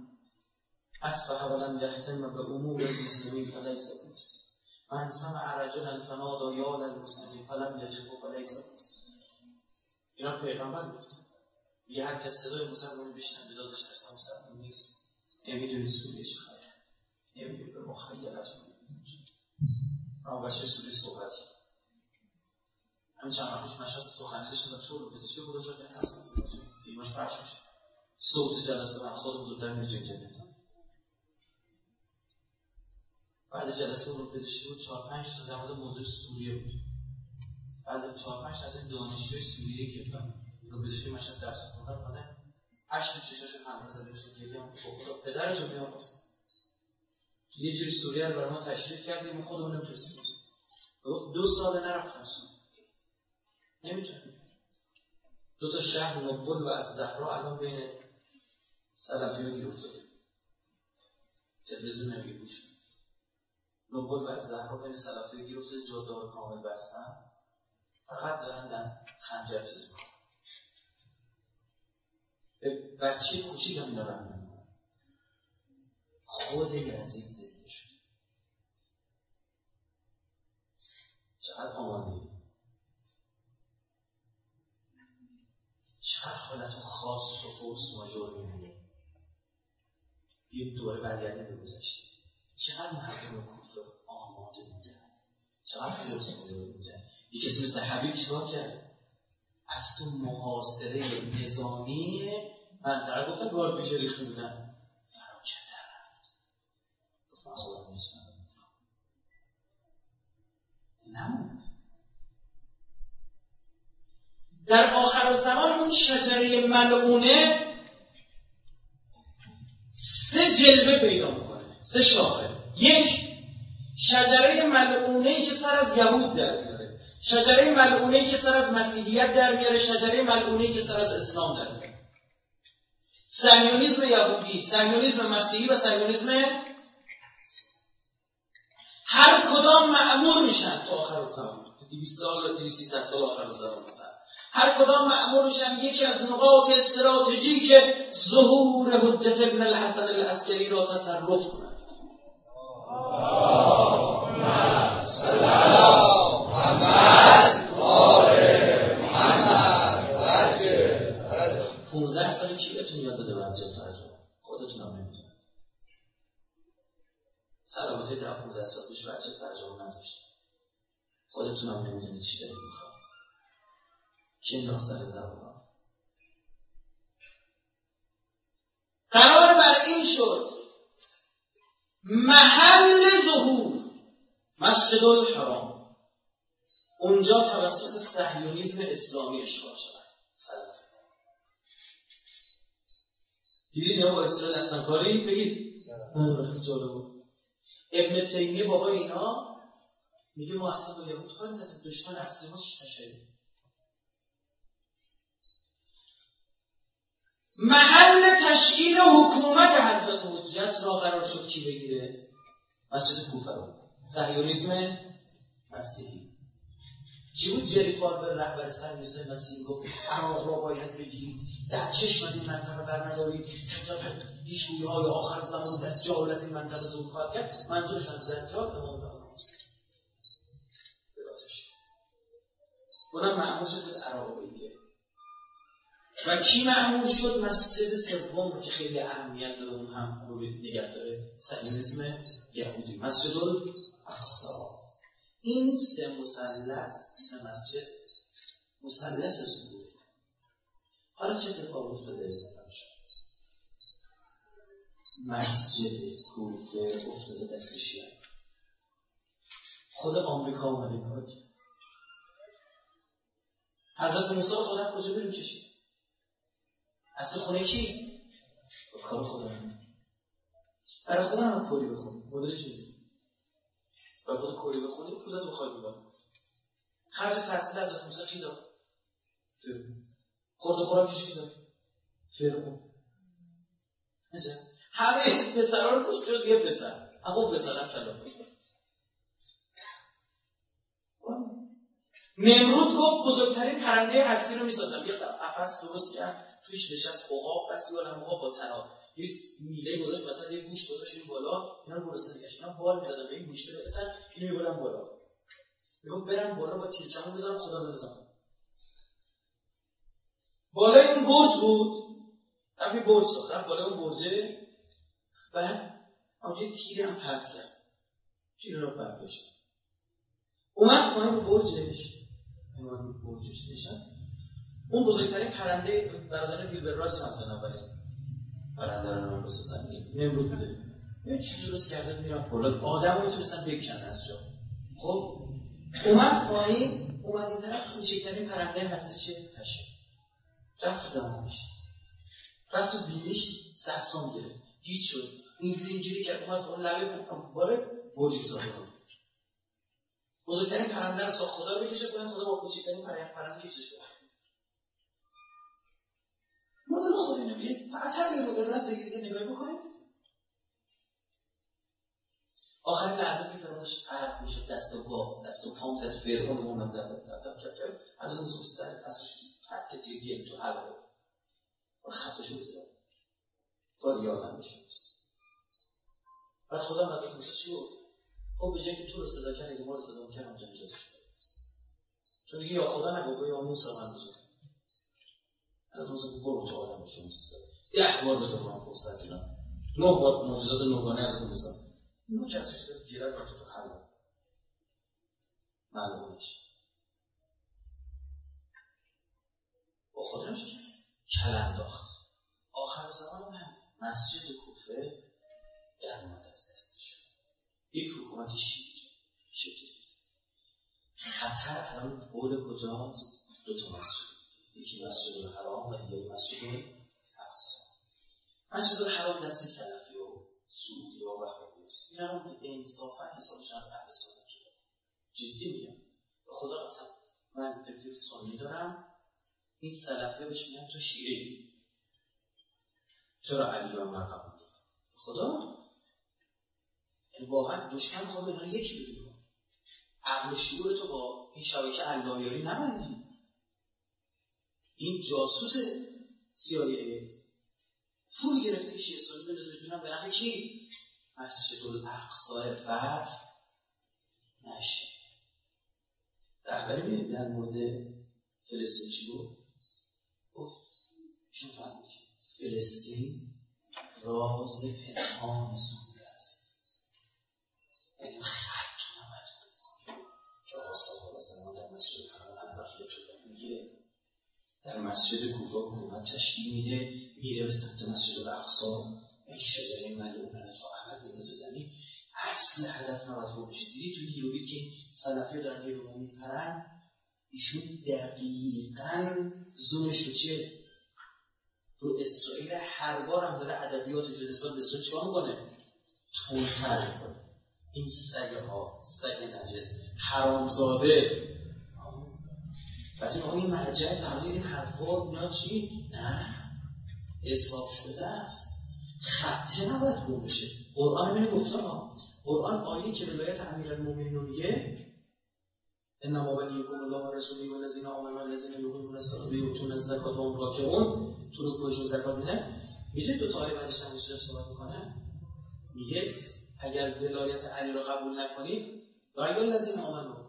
اصفح ولم یهتم به امور المسلمین فلیس مسلم. من سمع رجلا فنادی یا للمسلمین فلم یجبه فلیس مسلم. اینا پیغمبر گفت. یه هر کس صدای مسلمون بشنوه داداش ترسم مسلمون نیست. نمیدونی سوریه چه خبره. نمیدونی به مخیلتون. اما بچه سوری صحبتی همین چند وقتش مشهد سخنیده شدن چون رو بزشی بودا شد نه تصمیم بزشون فیلماش برش میشه صوت جلسه من خودم زودتر میره تو اینترنت هم بعد جلسه رو بزشی بود 4-5 تا در مورد موضوع سوریه بود بعد 4-5 از این دانشجوی سوریه گرفتم رو بزشی مشهد درس خوندن کنه عشق چشاشون همه زده بشه گریم خدا پدرتو بیان بازم یه جوری سوریه رو برای ما تشریح کردیم و خودمون نمیتونستیم. گفت 2 ساله نرفتم سوریه. نمیتونم. 2 تا شهر نبول و از زهرا الان بین سلفی رو گیر افتاده. تلویزیون نمیگه گوش. نبول و از زهرا بین سلفی رو گیر افتاده، جاده ها کامل بستن. فقط دارن خنجر چیز میکنن. به بچه کوچیک هم دارن. خود یزید زنده شد. چقدر آماده چقدر حالت خاص و فورس ماژور میمونه. یک دوره برگردیم به گذشته. چقدر مردم کوفه آماده بودن. چقدر فورس ماژور بودن. یک کسی مثل حبیب چیکار کرد؟ از تو محاصره نظامی منطقه گفتن گارد پیش ریخته بودن. خودم نیستم نموند. در آخر زمان اون شجره ملعونه 3 جلوه پیدا میکنه، 3 شاخه. یک، شجره ملعونه‌ای که سر از یهود در میاره، شجره ملعونه‌ای که سر از مسیحیت در میاره، شجره ملعونه‌ای که سر از اسلام در میاره. صهیونیسم یهودی، صهیونیسم مسیحی و صهیونیسم هر کدام مأمور میشن تا آخر زمان. 200 سال تا 300 سال آخر زمان میشن. هر کدام مأمور میشن یکی از نقاط استراتژیک ظهور حجت ابن الحسن العسکری را تصرف کنند. اللهم صل علی محمد و آل 15 سال کی بهتون یاد داده برای ترجمه؟ خودتون هم نمی‌دونید. سلامت 15 سال پیش بچه ترجمه نداشت. خودتون هم نمی‌دونید چی دارید می‌خواید. چه ناصر زبان. قرار بر این شد محل ظهور مسجد الحرام اونجا توسط صهیونیسم اسلامی اشغال شد. سلام دیدید یا با اسرائیل اصلا کاری؟ بگید ابن تیمیه بابا اینا میگه ما اصلا با یهود کاری نداریم، دشمن اصلی ما تشیع. محل تشکیل حکومت حضرت حجت را قرار شد کی بگیره؟ مسجد کوفه را. صهیونیسم مسیحی. کی بود جری فاربر رهبر صهیونیسم مسیحی گفت عراق را باید بگیرید، در چشم از این منطقه برندارید، هیچ گروه‌های آخر زمان دجال از این منطقه ظهور خواهد کرد. منظورش از دجال امام زمان است. درستش. اونم معمول شد عراق بگیره. و کی معمول شد؟ مسجد سوم رو که خیلی اهمیت داره، اون هم رو نگه داره صهیونیسم یهودی، مسجد الاقصی. این سه مثلث، سه مسجد مثلث ظهور. حالا چه اتفاق افتاده؟ مسجد کوفه افتاده دست شیعه. خود آمریکا اومده کار کرد. حضرت موسی خودم کجا بریم کشید؟ از تو خونه کی؟ با کار خدا هم برای خدا هم کوری بخونی مدلی شدید برای خدا کوری بخونی پوزت بخوای ببارد خرج تحصیل از اتموسه کی دار؟ فرقون خورد و خورم کشی دار؟ فرقون نجم همه پسرها رو کشت جز یه پسر همون پسر هم کلام نمرود گفت بزرگترین پرنده هستی رو میسازم. یک قفس درست کرد توش نشست عقاب بسی و عقاب با طلا یک میله گذاشت مثلا یه گوشت گذاشت این بالا اینا رو برسه نگشت اینا بال می‌زدن به این گوشته برسن اینو می‌بردن بالا میگفت برم بالا با تیرچمو بزنم خدا بزنم بالای اون برج بود رفت برج ساخت بالای اون برجه بعد آجه تیرم پرت کرد تیر رو پرت بشه اومد پایین برجش اومد برجش نشست اون بزرگترین پرنده برادران ویلبر رایس همتون اولی پرنده رو بسازن نمرود بوده یک چیزی درست کرده میرن پولاد آدم میتونستن بکنن از جا خب اومد پایین اومد این طرف کوچکترین پرنده هستی چه تشه رفت دماغش رفت و بینیش سخصان گرفت هیچ شد اینجوری که اومد خود لبه باره برجی زاده بود بزرگترین پرنده رو ساخت خدا بکشه کنیم خدا با کوچکترین پرنده کشش بود مدل خود اینو بید فقط همین مدل رو بگیرید یه نگاهی بکنید آخرین لحظه میفرمودش عرق میشد دست و پا دست و پام زد فرعون اونم دردم کرد از اون زور سر از ترک تیرگی تو حلقه و خطش رو زدم تا یادم میشونست و خدا مدت موسی چی بود؟ خب به جای که تو رو صدا کرد اگه ما رو صدا میکرد همجا میجازه شده چون دیگه یا خدا نگو یا موسی من بزرد از موسی برو تو آدم باشو موسی 10 بار به تو کنم فرصت دیدم 9 بار معجزات نوگانه از موسی نو کسیش داره گیرد و تو حلم معلوم میشه با خودش کل انداخت آخر زمان هم مسجد کوفه در مورد از دستش یک حکومت شکل گرفت خطر الان بول کجاست؟ 2 تا مسجد یکی مسجد الحرام و دیگری مسجد الاقصی. مسجد الحرام دستی سلفی و سعودی و وهابی است. اینا رو انصافا حسابشون از اهل سنت شده. جدی میگم. به خدا قسم من تفسیر سنی دارم. این سلفی بهش میگن تو شیعه‌ای. چرا علی و من قبول خدا این واقعا دشمن خود اینا یکی بدونه. عقل و شعور تو با این شبکه علایاری نمندی. این جاسوس CIA پول گرفته که شیعه سنی بندازه جونم به نفع کی؟ مسجد الاقصی فتح نشه. رهبری ببینید در مورد فلسطین چی گفت؟ گفت چقدر فلسطین راز پنهان سوره است. یعنی خط نمید که آقا صاحب الزمان در مسجد کوفه انداخته تو میگه در مسجد کوفه حکومت تشکیل میده، میره به سمت مسجد الاقصی، این شجره ملعونه تا احمد میندازه زمین. اصل هدف نباید رو بشه. دیدی توی یهودی که صدفه دارن یه رو میپرن، ایشون دقیقاً زونش رو چه؟ رو اسرائیل. هر بار هم داره ادبیاتش رو نسبت به اسرائیل چیکار میکنه؟ تندتر میکنه. این سگ‌ها، سگ نجس، حرامزاده. وقتی آقا این مرجع تمام این حرفا اینا چی؟ نه، اصحاب شده است. خطه نباید گم بشه. قرآن منو گفتم ها. قرآن آیه که ولایت امیرالمومنین رو میگه انما ولیکم الله و رسوله و الذین آمنوا الذین یقیمون الصلاة و یؤتون الزکاة و هم راکعون، تو رو کوشون زکات میدن. میگه دو تا آیه بعدش هم چیزا صحبت میکنه، میگه اگر ولایت علی رو قبول نکنید و اگر الذین آمنوا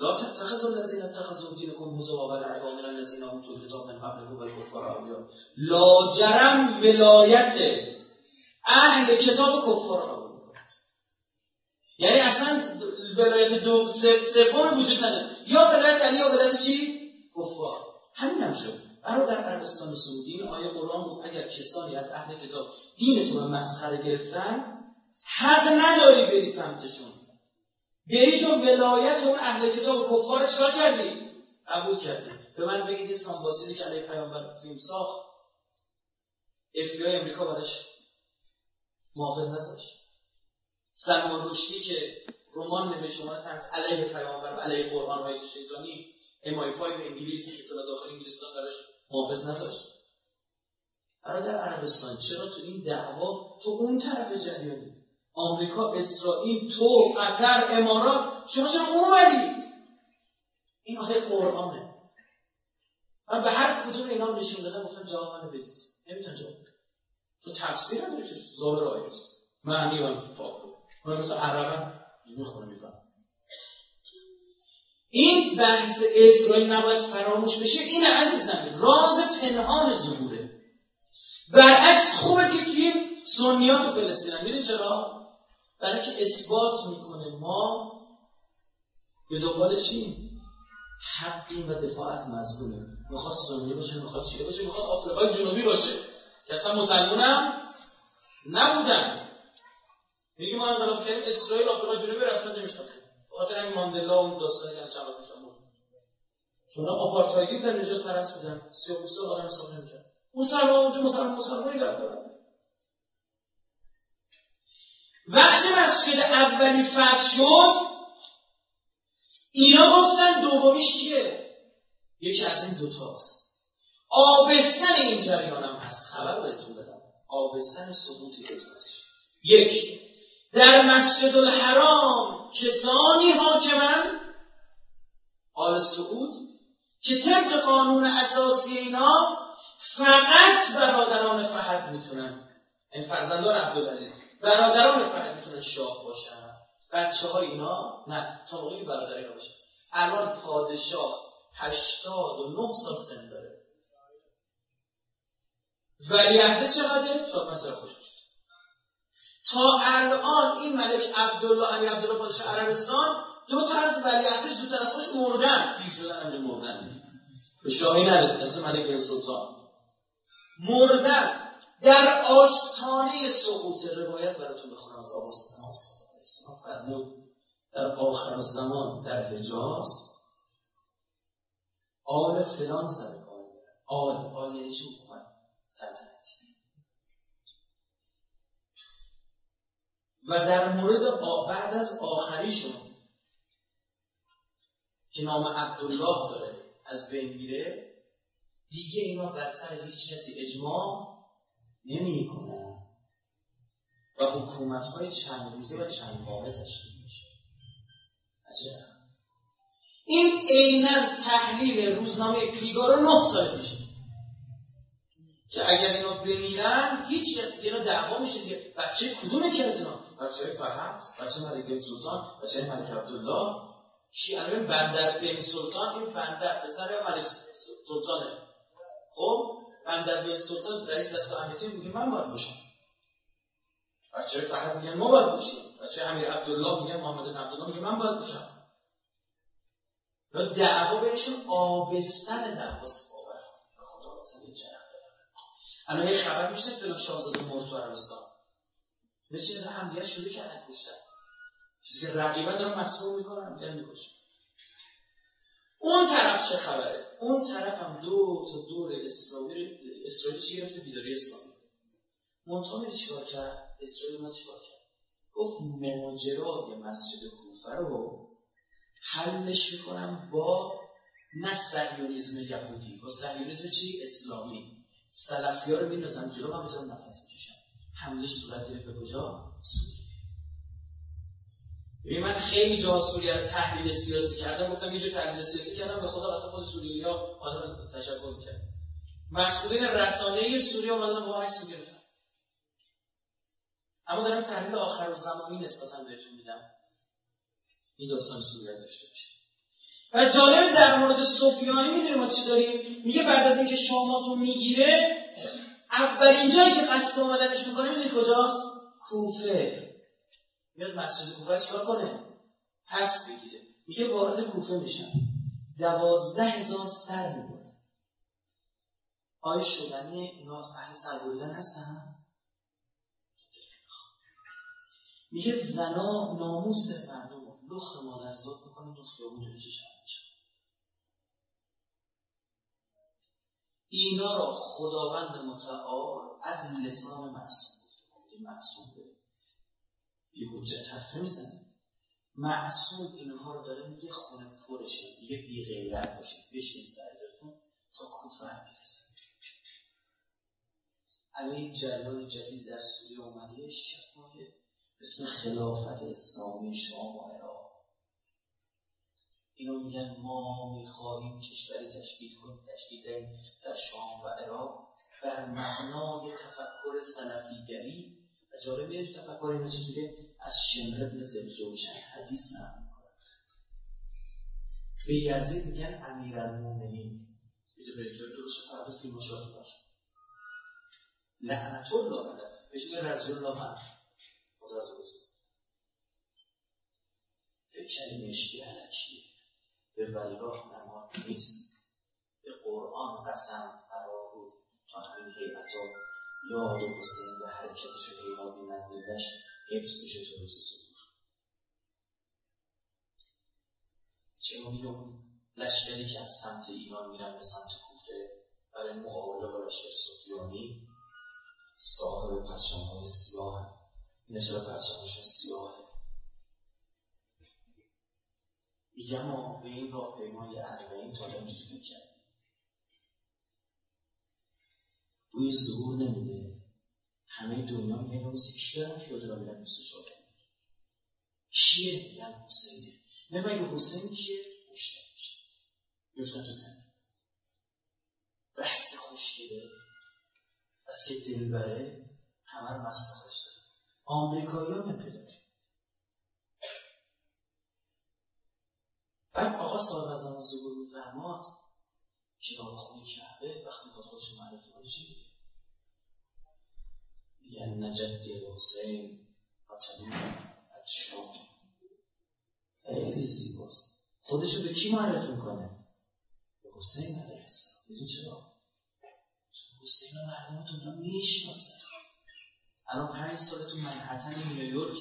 لا تتخذوا الذین اتخذوا دینکم هزوا و العباد الذین اوتوا الکتاب من قبلکم و الکفار اولیاء، لا جرم ولایت اهل کتاب کفار را بود. یعنی اصلا ولایت دو سوم وجود نداره، یا ولایت علی یا ولایت چی؟ کفار. همین هم شد. برادر عربستان سعودی این آیه قرآن بود اگر کسانی از اهل کتاب دین تو مسخره گرفتن حق نداری بری سمتشون، بری تو ولایت اون اهل کتاب و کفار چرا کردی؟ قبول کردی. به من بگید یه سانباسیلی که علیه پیامبر فیلم ساخت FBI امریکا براش محافظ نذاشت. سلمان رشدی که رمان نوشت تنز علیه پیامبر و علیه قرآن رایت شیطانی MI5 انگلیسی اطلاع داخل انگلیستان براش محافظ نذاشت. برادر عربستان چرا تو این دعوا تو اون طرف جریانی؟ آمریکا، اسرائیل، تو، قطر، امارات، شما چرا اون ولی؟ این آیه قرآنه. من به هر کدوم اینا نشون دادم گفتم جواب منو بدید. نمیتونن جواب بدن. تو تفسیر نداره که ظاهر آیه است. معنی اون پاک بود. من مثلا عربا میخونم میگم. این بحث اسرائیل نباید فراموش بشه. این عزیزم راز پنهان ظهوره. برعکس خوبه که توی سنیات و فلسطینیان میرین. چرا؟ برای که اثبات میکنه ما به دنبال چیم؟ حقی و دفاع از مظلومه. میخواد سنی باشه، میخواد شیعه باشه، میخواد آفریقای جنوبی باشه که اصلا مسلمانم نبودن. میگه ما انقلاب کردیم اسرائیل آفریقای جنوبی رسما نمیشناخت. خاطر همین ماندلا اون داستانی که چند وقت پیش بود. چون آپارتایدی در نژاد پرست بودن، 35 سال آدم حساب نمی‌کرد. مسلمان اونجا مسلمانی داشتن. وقتی مسجد اولی فتح شد اینا گفتن دومیش چیه؟ یکی از این دوتاست. آبستن این جریانم هست. خبر بهتون بدم. آبستن سقوطی دوتاست. یک، در مسجد الحرام کسانی حاکمن آل سعود که طبق قانون اساسی اینا فقط برادران فهد میتونن، این فرزندان عبدالعلی، برادران فهد میتونن شاه باشن. بچه های اینا نه، تا موقعی برادر اینا باشن. الان پادشاه 89 سال سن داره، ولیعهد چقدره؟ 4-5 سال خوش باشد. تا الان این ملک عبدالله، امیر عبدالله پادشاه عربستان، دو تا از ولیعهدش، دو تا از خوش مردن، پیر شدن، امیر مردن، به شاهی نرسیدن، مثل ملک بن سلطان مردن در آستانه سقوط. روایت براتون بخونم از آستانه اسلام فرمود در آخر زمان در حجاز آل فلان سرکار میرن. آل یعنی چه حکومت سلطنتی. و در مورد بعد از آخریشون که نام عبدالله داره از بین میره دیگه، اینا بر سر هیچ کسی اجماع نمی کنن و حکومت‌های چند روزه و چند واقعه تشکیل میشه. عجب. این عیناً تحلیل روزنامه فیگارو 9 سال میشه که اگر اینا بمیرن هیچ کس دیگه دعوا میشه دیگه. بچه کدومه که از اینا؟ بچه فهد، بچه ملک سلطان، بچه ملک عبدالله. کی الان بندر بن سلطان، این بندر پسر ملک سلطانه. خب اندر به سلطان رئیس دستگاه امنیتی میگه من باید باشم، بچه فهد میگن ما باید باشیم، بچه امیر عبدالله میگن محمد عبدالله میگه من باید باشم. و دعوا بهشون آبستن دعواست باور به خدا واسه جنب. الان یه خبر میشه تو شاهزاده مرد و عربستان بچین همدیگه شروع کردن کشتن، چیزی که رقیبا دارن محسوب میکنن میگن میکشن. اون طرف چه خبره؟ اون طرف هم دو تا دور اسرائیل چی گرفته؟ بیداری اسلامی. منطقه چیکار کرد؟ اسرائیل ما چیکار کرد؟ گفت ماجرای مسجد کوفه رو حلش میکنم با نه صهیونیسم یهودی، با صهیونیسم چی؟ اسلامی. سلفی‌ها رو می‌ندازن جلو، هم می‌تونن نفس بکشن. حمله صورت گرفت به کجا؟ سوریه. ببین من خیلی جا سوریه رو تحلیل سیاسی کردم، گفتم یه جور تحلیل سیاسی کردم به خدا واسه خود سوریه‌ها آدم تشکر می‌کرد. مسئولین رسانه‌ای سوریه اومدن با عکس گرفتن. اما دارم تحلیل آخرالزمانی نسبتاً بهتون میدم. این داستان سوریه داشته باشه. و جالب در مورد سفیانی میدونیم ما چی داریم؟ میگه بعد از اینکه شاماتو میگیره اولین جایی که قصد آمدنش میکنه میدونی کجاست؟ کوفه. میاد مسجد کوفه چیکار کنه؟ پس بگیره. میگه وارد کوفه میشن 12,000 سر میبرن. آیا شدنی اینا اهل سر بردن هستن؟ میگه زنا ناموس مردم لخت مادر زاد میکنه تو خیابون داره کشن میشه. اینا را خداوند متعال از لسان معصوم گفته. معصوم به یه حجت حرف نمیزنه، معصوم اینها رو داره میگه خونه پرشه دیگه، بی غیرت باشه بشین سرتون تا کوفه برسه. الان این جلال جدید در سوریه اومده شفایه اسم خلافت اسلامی شام و عراق. اینو میگن ما میخواهیم کشوری تشکیل کنیم، تشکیل دهیم در شام و عراق بر معنای تفکر سلفیگری. و جالب میاد تفکر اینا چجوریه؟ از شمر ابن زلجوشن حدیث نقل میکنن. به یزید میگن امیرالمومنین. ویدیو درست فردا فیلمو شاهد باشه. لعنت الله علیه. بهش میگن رسول الله فرد. خدا از روز فکر مشکی علکیه. به والله نماد نیست، به قرآن قسم قرار بود تا همین حیبتا یاد و حسین و حرکتش و حیابی نزدیدش حفظ میشه تو روز صدور. چرا میگم لشکری که از سمت ایران میرن به سمت کوفه برای مقابله با لشکر سفیانی صاحب پرچم‌های سیاه، این چرا پرچمشون سیاهه؟ میگم ما به این راه پیمای 40 تا نمیتونه کرد. بوی ظهور نمیده. همه دنیا میگن موسی کیه؟ خیالدارا میگن موسی شده. کیه؟ میگن حسینه. نمیگه حسین کیه؟ خوشگل میشه. گفتن تو زن. بس خوشگله. بس که دلبره همه رو مست خوشگله. آمریکایی ها نمیداره. بعد آقا صاحب از زمان زبور بود فرماد که نام خونه کعبه وقتی خود خودشون معرفی کنه چی میگه؟ میگن نجد حسین و طبیعی از شام. خیلی زیباست. خودشو به کی معرفی میکنه؟ به حسین علیه السلام. میدون چرا؟ حسین و مردم دنیا میشناسن. الان 5 سال تو منحتن نیویورک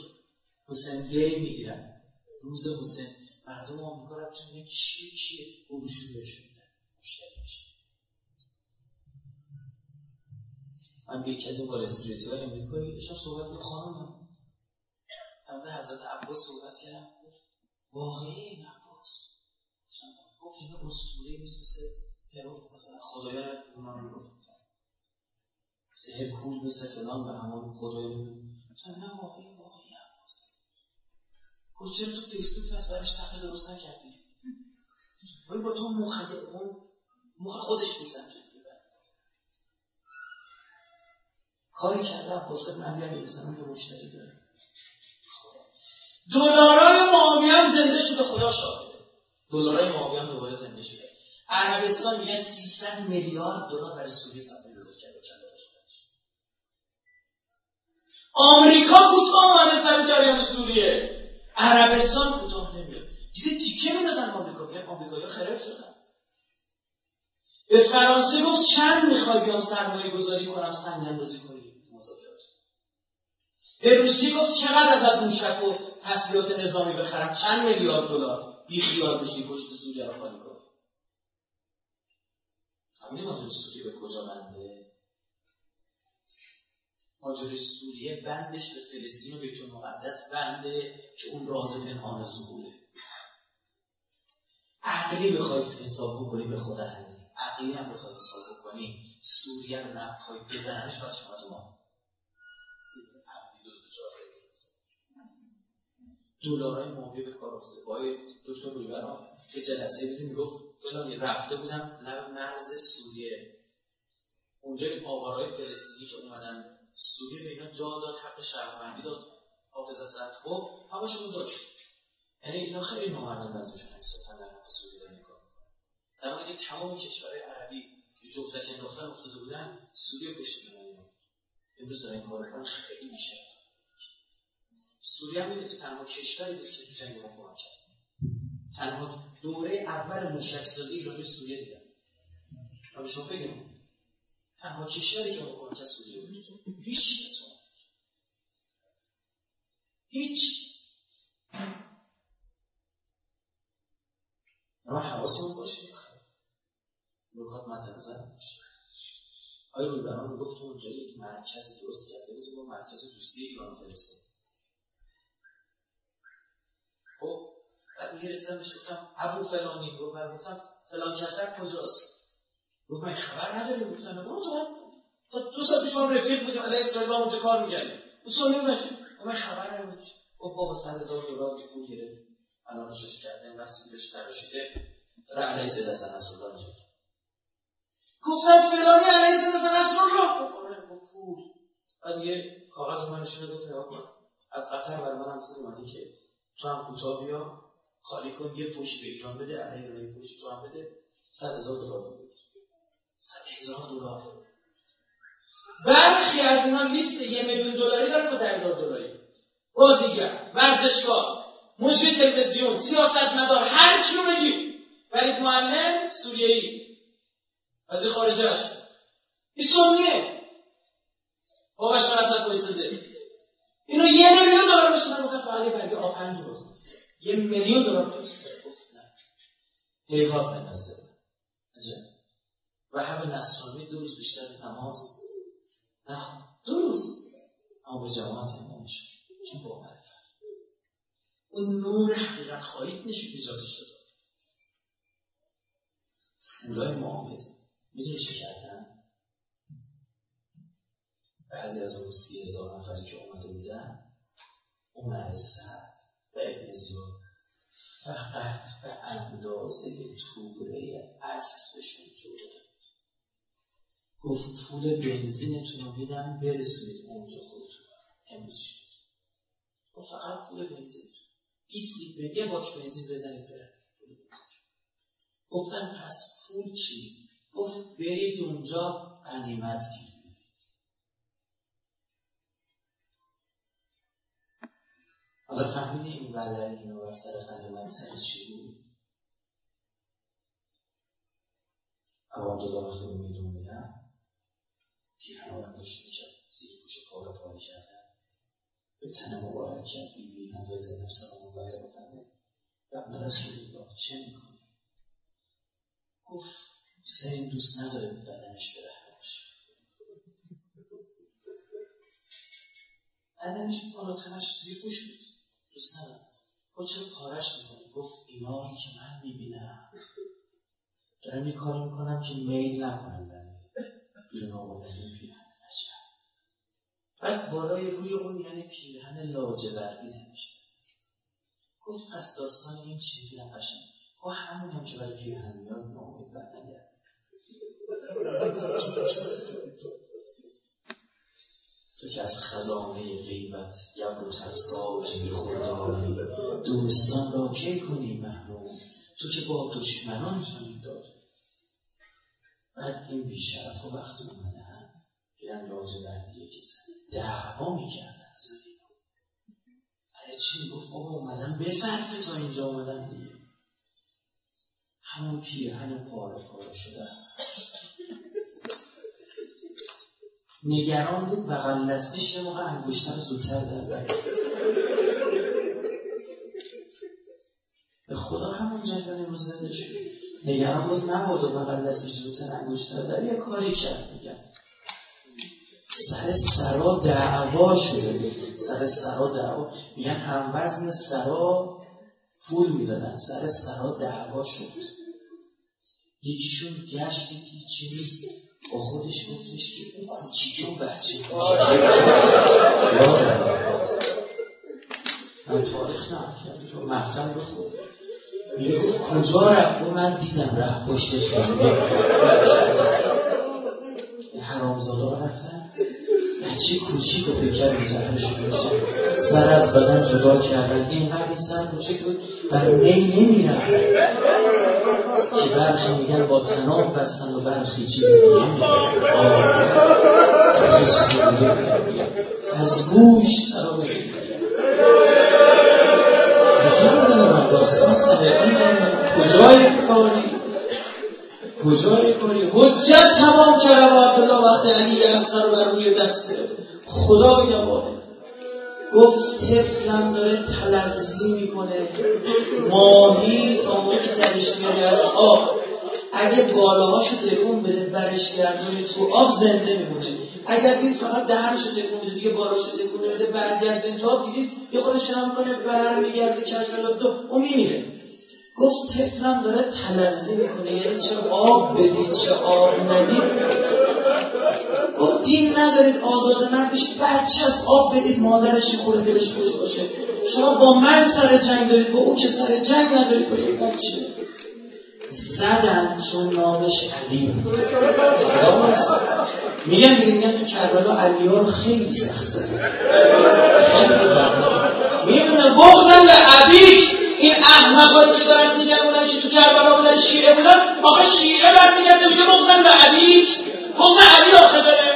حسین دی میگیرن، روز حسین. مردم آمریکا رو بچه میگن چیه بروشون بهشون میدن مشتری میشه. من به یکی از این والستریتی های امریکایی داشتم صحبت به خانمم همون حضرت عباس صحبت کردم. واقعی این عباس گفت این اسطوره‌ای نیست مثل هرو، مثلا خدایان اونا رو گفت مثل هرکول مثل فلان به همان خدایان. مثلا نه واقعی عباس گفت چرا تو فیسبوک هست برش صفحه درست نکردی؟ باید با تو مخ خودش میزن جدیه. بعد کاری کرده عباس نمیه میرسنم که مشتری داره. دلارای معاویه هم زنده شده، خدا شاهده. دلارای معاویه هم دوباره زنده شده. عربستان میگن 300 میلیارد دلار برای سوریه صفحه آمریکا کوتاه اومده سر جریان سوریه، عربستان کوتاه نمیاد. دیگه تیکه می‌ندازن آمریکا. آمریکایی‌ها خراب شدن. به فرانسه گفت چند می‌خوای بیام سرمایه‌گذاری کنم، سنگ‌اندازی کنی مذاکرات. به روسیه گفت چقدر ازت موشک و تسلیحات نظامی بخرم، چند میلیارد دلار. بیخیال بشی پشت سوریه رو خالی کن. همین ماجرای سوریه به کجا بنده؟ ماجرای سوریه بندش به فلسطین و بیت المقدس بنده که اون راز پنهان ظهوره. عقلی بخوای حساب بکنی به خود عقلی، عقلی هم بخوای حساب بکنی سوریه رو نپای بزنش برای شما تو ما. دلارای ماهی به کار افتاده. باید دکتر رویبران که جلسه بیدیم میگفت فلانی رفته بودم لب مرز سوریه، اونجا این آوارای فلسطینی که اومدن سوریه به اینا جا داد، حق شهروندی داد، حافظ اسد خوب همشون داشت. یعنی اینا خیلی نامردن ازشون حساب کردن به سوریه دارن میکنن. زمانی که تمام کشورهای عربی به جفتک انداختن افتاده بودن سوریه پشتیبان امروز دارن کار میکنن. خیلی میشه سوریه هم میده که تنها کشوری بود که تو جنگ ما کمک کرد. تنها دوره اول موشکسازی ایران سوریه دیدم. و به شما بگم تنها کشوری که ما کمک کرد سوریه بود. هیچ کس ما هیچ ما حواسمون باشه بخیر نکات مد نظر باشه. آیا رویبران رو گفت اونجا یک مرکز درست کرده بود با مرکز دوستی ایران فلسطین. خب بعد میرسیدم بهش گفتم ابو فلانی رو برگفتم فلان کسر کجاست؟ گفت من خبر نداریم. گفتم برو تا دو سال پیش ما رفیق بودیم علیه اسرائیل با اونجا کار می‌کردیم. اصلا نمی‌دونستم. من خبر ندارم. گفت بابا $100,000 پول گرفت. الان شش کرده مسیرش درشیده داره علیه سید حسن نصرالله می‌گه. گفتم فلانی علیه سید حسن نصرالله گفت پول. بعد یه کاغذ من نشون داد نگاه کن. از قطر برای من هم که تو هم کوتاه بیا خالی کن یه فوشی به ایران بده علیه ایران فوشی تو هم بده $100,000 بده $100,000. برخی از اینا لیست $1,000,000 دارن تا $10,000. بازیگر، ورزشکار، مجری تلویزیون، سیاستمدار، هر چی رو بگی. ولی معلم سوریه‌ای از خارجه اش این سنیه باباش واسه گوشته اینو $1,000,000 میشدن وقت فعالی برگه آفنج بود $1,000,000 میشدن. گفت نه حیقات ننزه عجب و همه نصرانی 2 روز بیشتر نماز نه 2 روز اما به جماعت امام شد چون با معرفت اون نور حقیقت خواهید نشد ایجادش داد. فولای معامل میدونی چه کردن؟ بعضی از اون 30,000 نفری که اومده بودن عمر سعد و ابن زیاد فقط به اندازه توبره اسبشون جوره داد. گفت پول بنزینتون رو میدم برسونید اونجا خودتون امروزش و فقط پول بنزینتون 20 لیتر به یه باک بنزین بزنید برن. گفتن پس پول چی؟ گفت برید اونجا غنیمت گیرید. حالا فهمیده این بلد این رو سر خدمت سر چی بود؟ اما دلار وقتی رو میدون بودن پیرهن آمداشون کرد زیر پوش پا رو پاره کردن به تن مبارک کرد بیبی نظر زنم سلام مبارک بکنه ربنا رسول الله چه میکنه؟ گفت حسین دوست نداره بدنش برهنش بدنش بالاتنش زیر پوش بود دوست ندارم. گفت چرا کارش میکنی؟ گفت اینایی که من میبینم دارم این کار میکنم که میل نکنم برای بیرون آوردن پیرهن عجب. بعد بالای روی اون یعنی پیرهن لاجوردی نمیشه. گفت پس داستان این چه پیرهن قشنگ گفت همون هم که برای پیرهن میاد نامید بردن گرد. تو که از خزانه غیبت یبرو ترساج میخوردانی دوستان را که کنی محروم تو که با دشمنان چنین داری. بعد این بیشرف و وقت اومدن که این راجع بردیه که زنی دعوا میکردن اصلا برای چی گفت آقا اومدم به صرفه تا اینجا اومدم دیگه، همون پیرهن پاره شده نگران بود بغل دستش یه موقع انگشتم زودتر در بیاد. به خدا همون جدن امروز زنده شد، نگران بود مبادا بغل دستش زودتر انگشتر در یه کاری کرد. میگم سر سرا دعوا شده، سر سرا دعوا، میگن هم وزن سرا پول میدادن، سر سرا دعوا شد. یکیشون گشت یکی چیز با خودش گفتش که اون کوچیکی و بچه من تاریخ نمکرد تو مغزم بخور میگفت کجا رفت و من دیدم رفت پشت خیلی حرامزادا رفتن بچه کوچیک و پیکر میترم شد سر از بدن جدا کردن. اینقدر این سر کوچیک بود برای نمیرفت که برخی میگن با تناب بستن و برخی چیز دیگه از گوش سرا نگید از داستان سبقی کجای کاری حجت تمام کرد و عبدالله وقتی علی دست رو بر روی دست خدا بگواهد گفت طفلم داره تلزی میکنه ماهی تا موقعی درش میره از آب، اگه بالاهاشو تکون بده برش گردونه تو آب زنده میمونه، اگر دید فقط دهنشو تکون بده دیگه بالاشو تکون بده برگردن تو آب دیدید یه خود شنا میکنه برمیگرده کشملات دو اون میمیره. گفت طفلم داره تلزی میکنه یعنی چه آب بدید چه آب ندید. گفت دین ندارید آزاد من بشه بچه از آب بدید مادرش خوره دلش خوش باشه. شما با من سر جنگ دارید با اون که سر جنگ ندارید با یک بچه زدن چون نامش علی. میگن تو کربلا علیار خیلی سخته میگن بغضن لعبید این احمقایی که دارن میگن اونایی که تو کربلا بودن شیعه بودن آخه شیعه بر میگن نمیگه بغضن لعبید بغض علی آخه بره.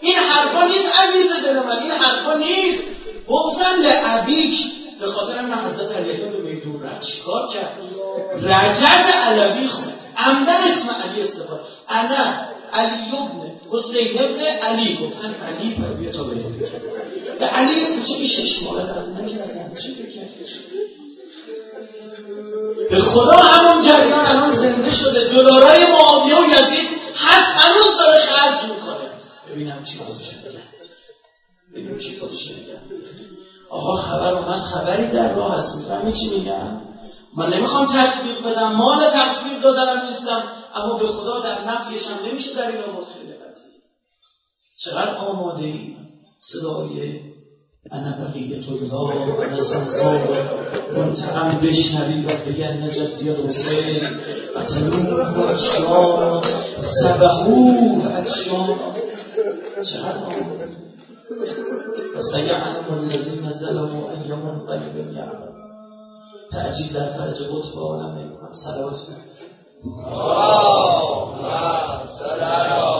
این حرفا نیست عزیز دل من، این حرفا نیست. بغضن لعبیک به خاطر من حضرت علیه به میدون رفت چیکار کرد؟ رجز علوی خود عمدن اسم علی استفاده انا علی ابن حسین ابن علی گفتن علی پرویه تا بره به علی کوچکی 6 ماهه از من که نکنم چی بکردش به خدا همون جریان الان زنده شده دلارای معاویه و یزید هست هنوز داره خرج میکنه. ببینم چی خودشو بگم آقا خبر و من خبری در راه هست میفهمی چی میگم؟ من نمیخوام تطبیق بدم مال تطبیق دادنم نیستم اما به خدا در نفیشم نمیشه در این آمود خیلی بطیل. چقدر آماده ای صدای انا بقیت الله و نسمزا و منتقم بشنوی و بگر نجد یا روزه و تنوه و اجشان سبهوه اجشان چقدر آمد و سیعلم الذین ظلموا ای منقلب یعلمون. تعجیل در فرج قطب عالم می کنم صلوات کنم.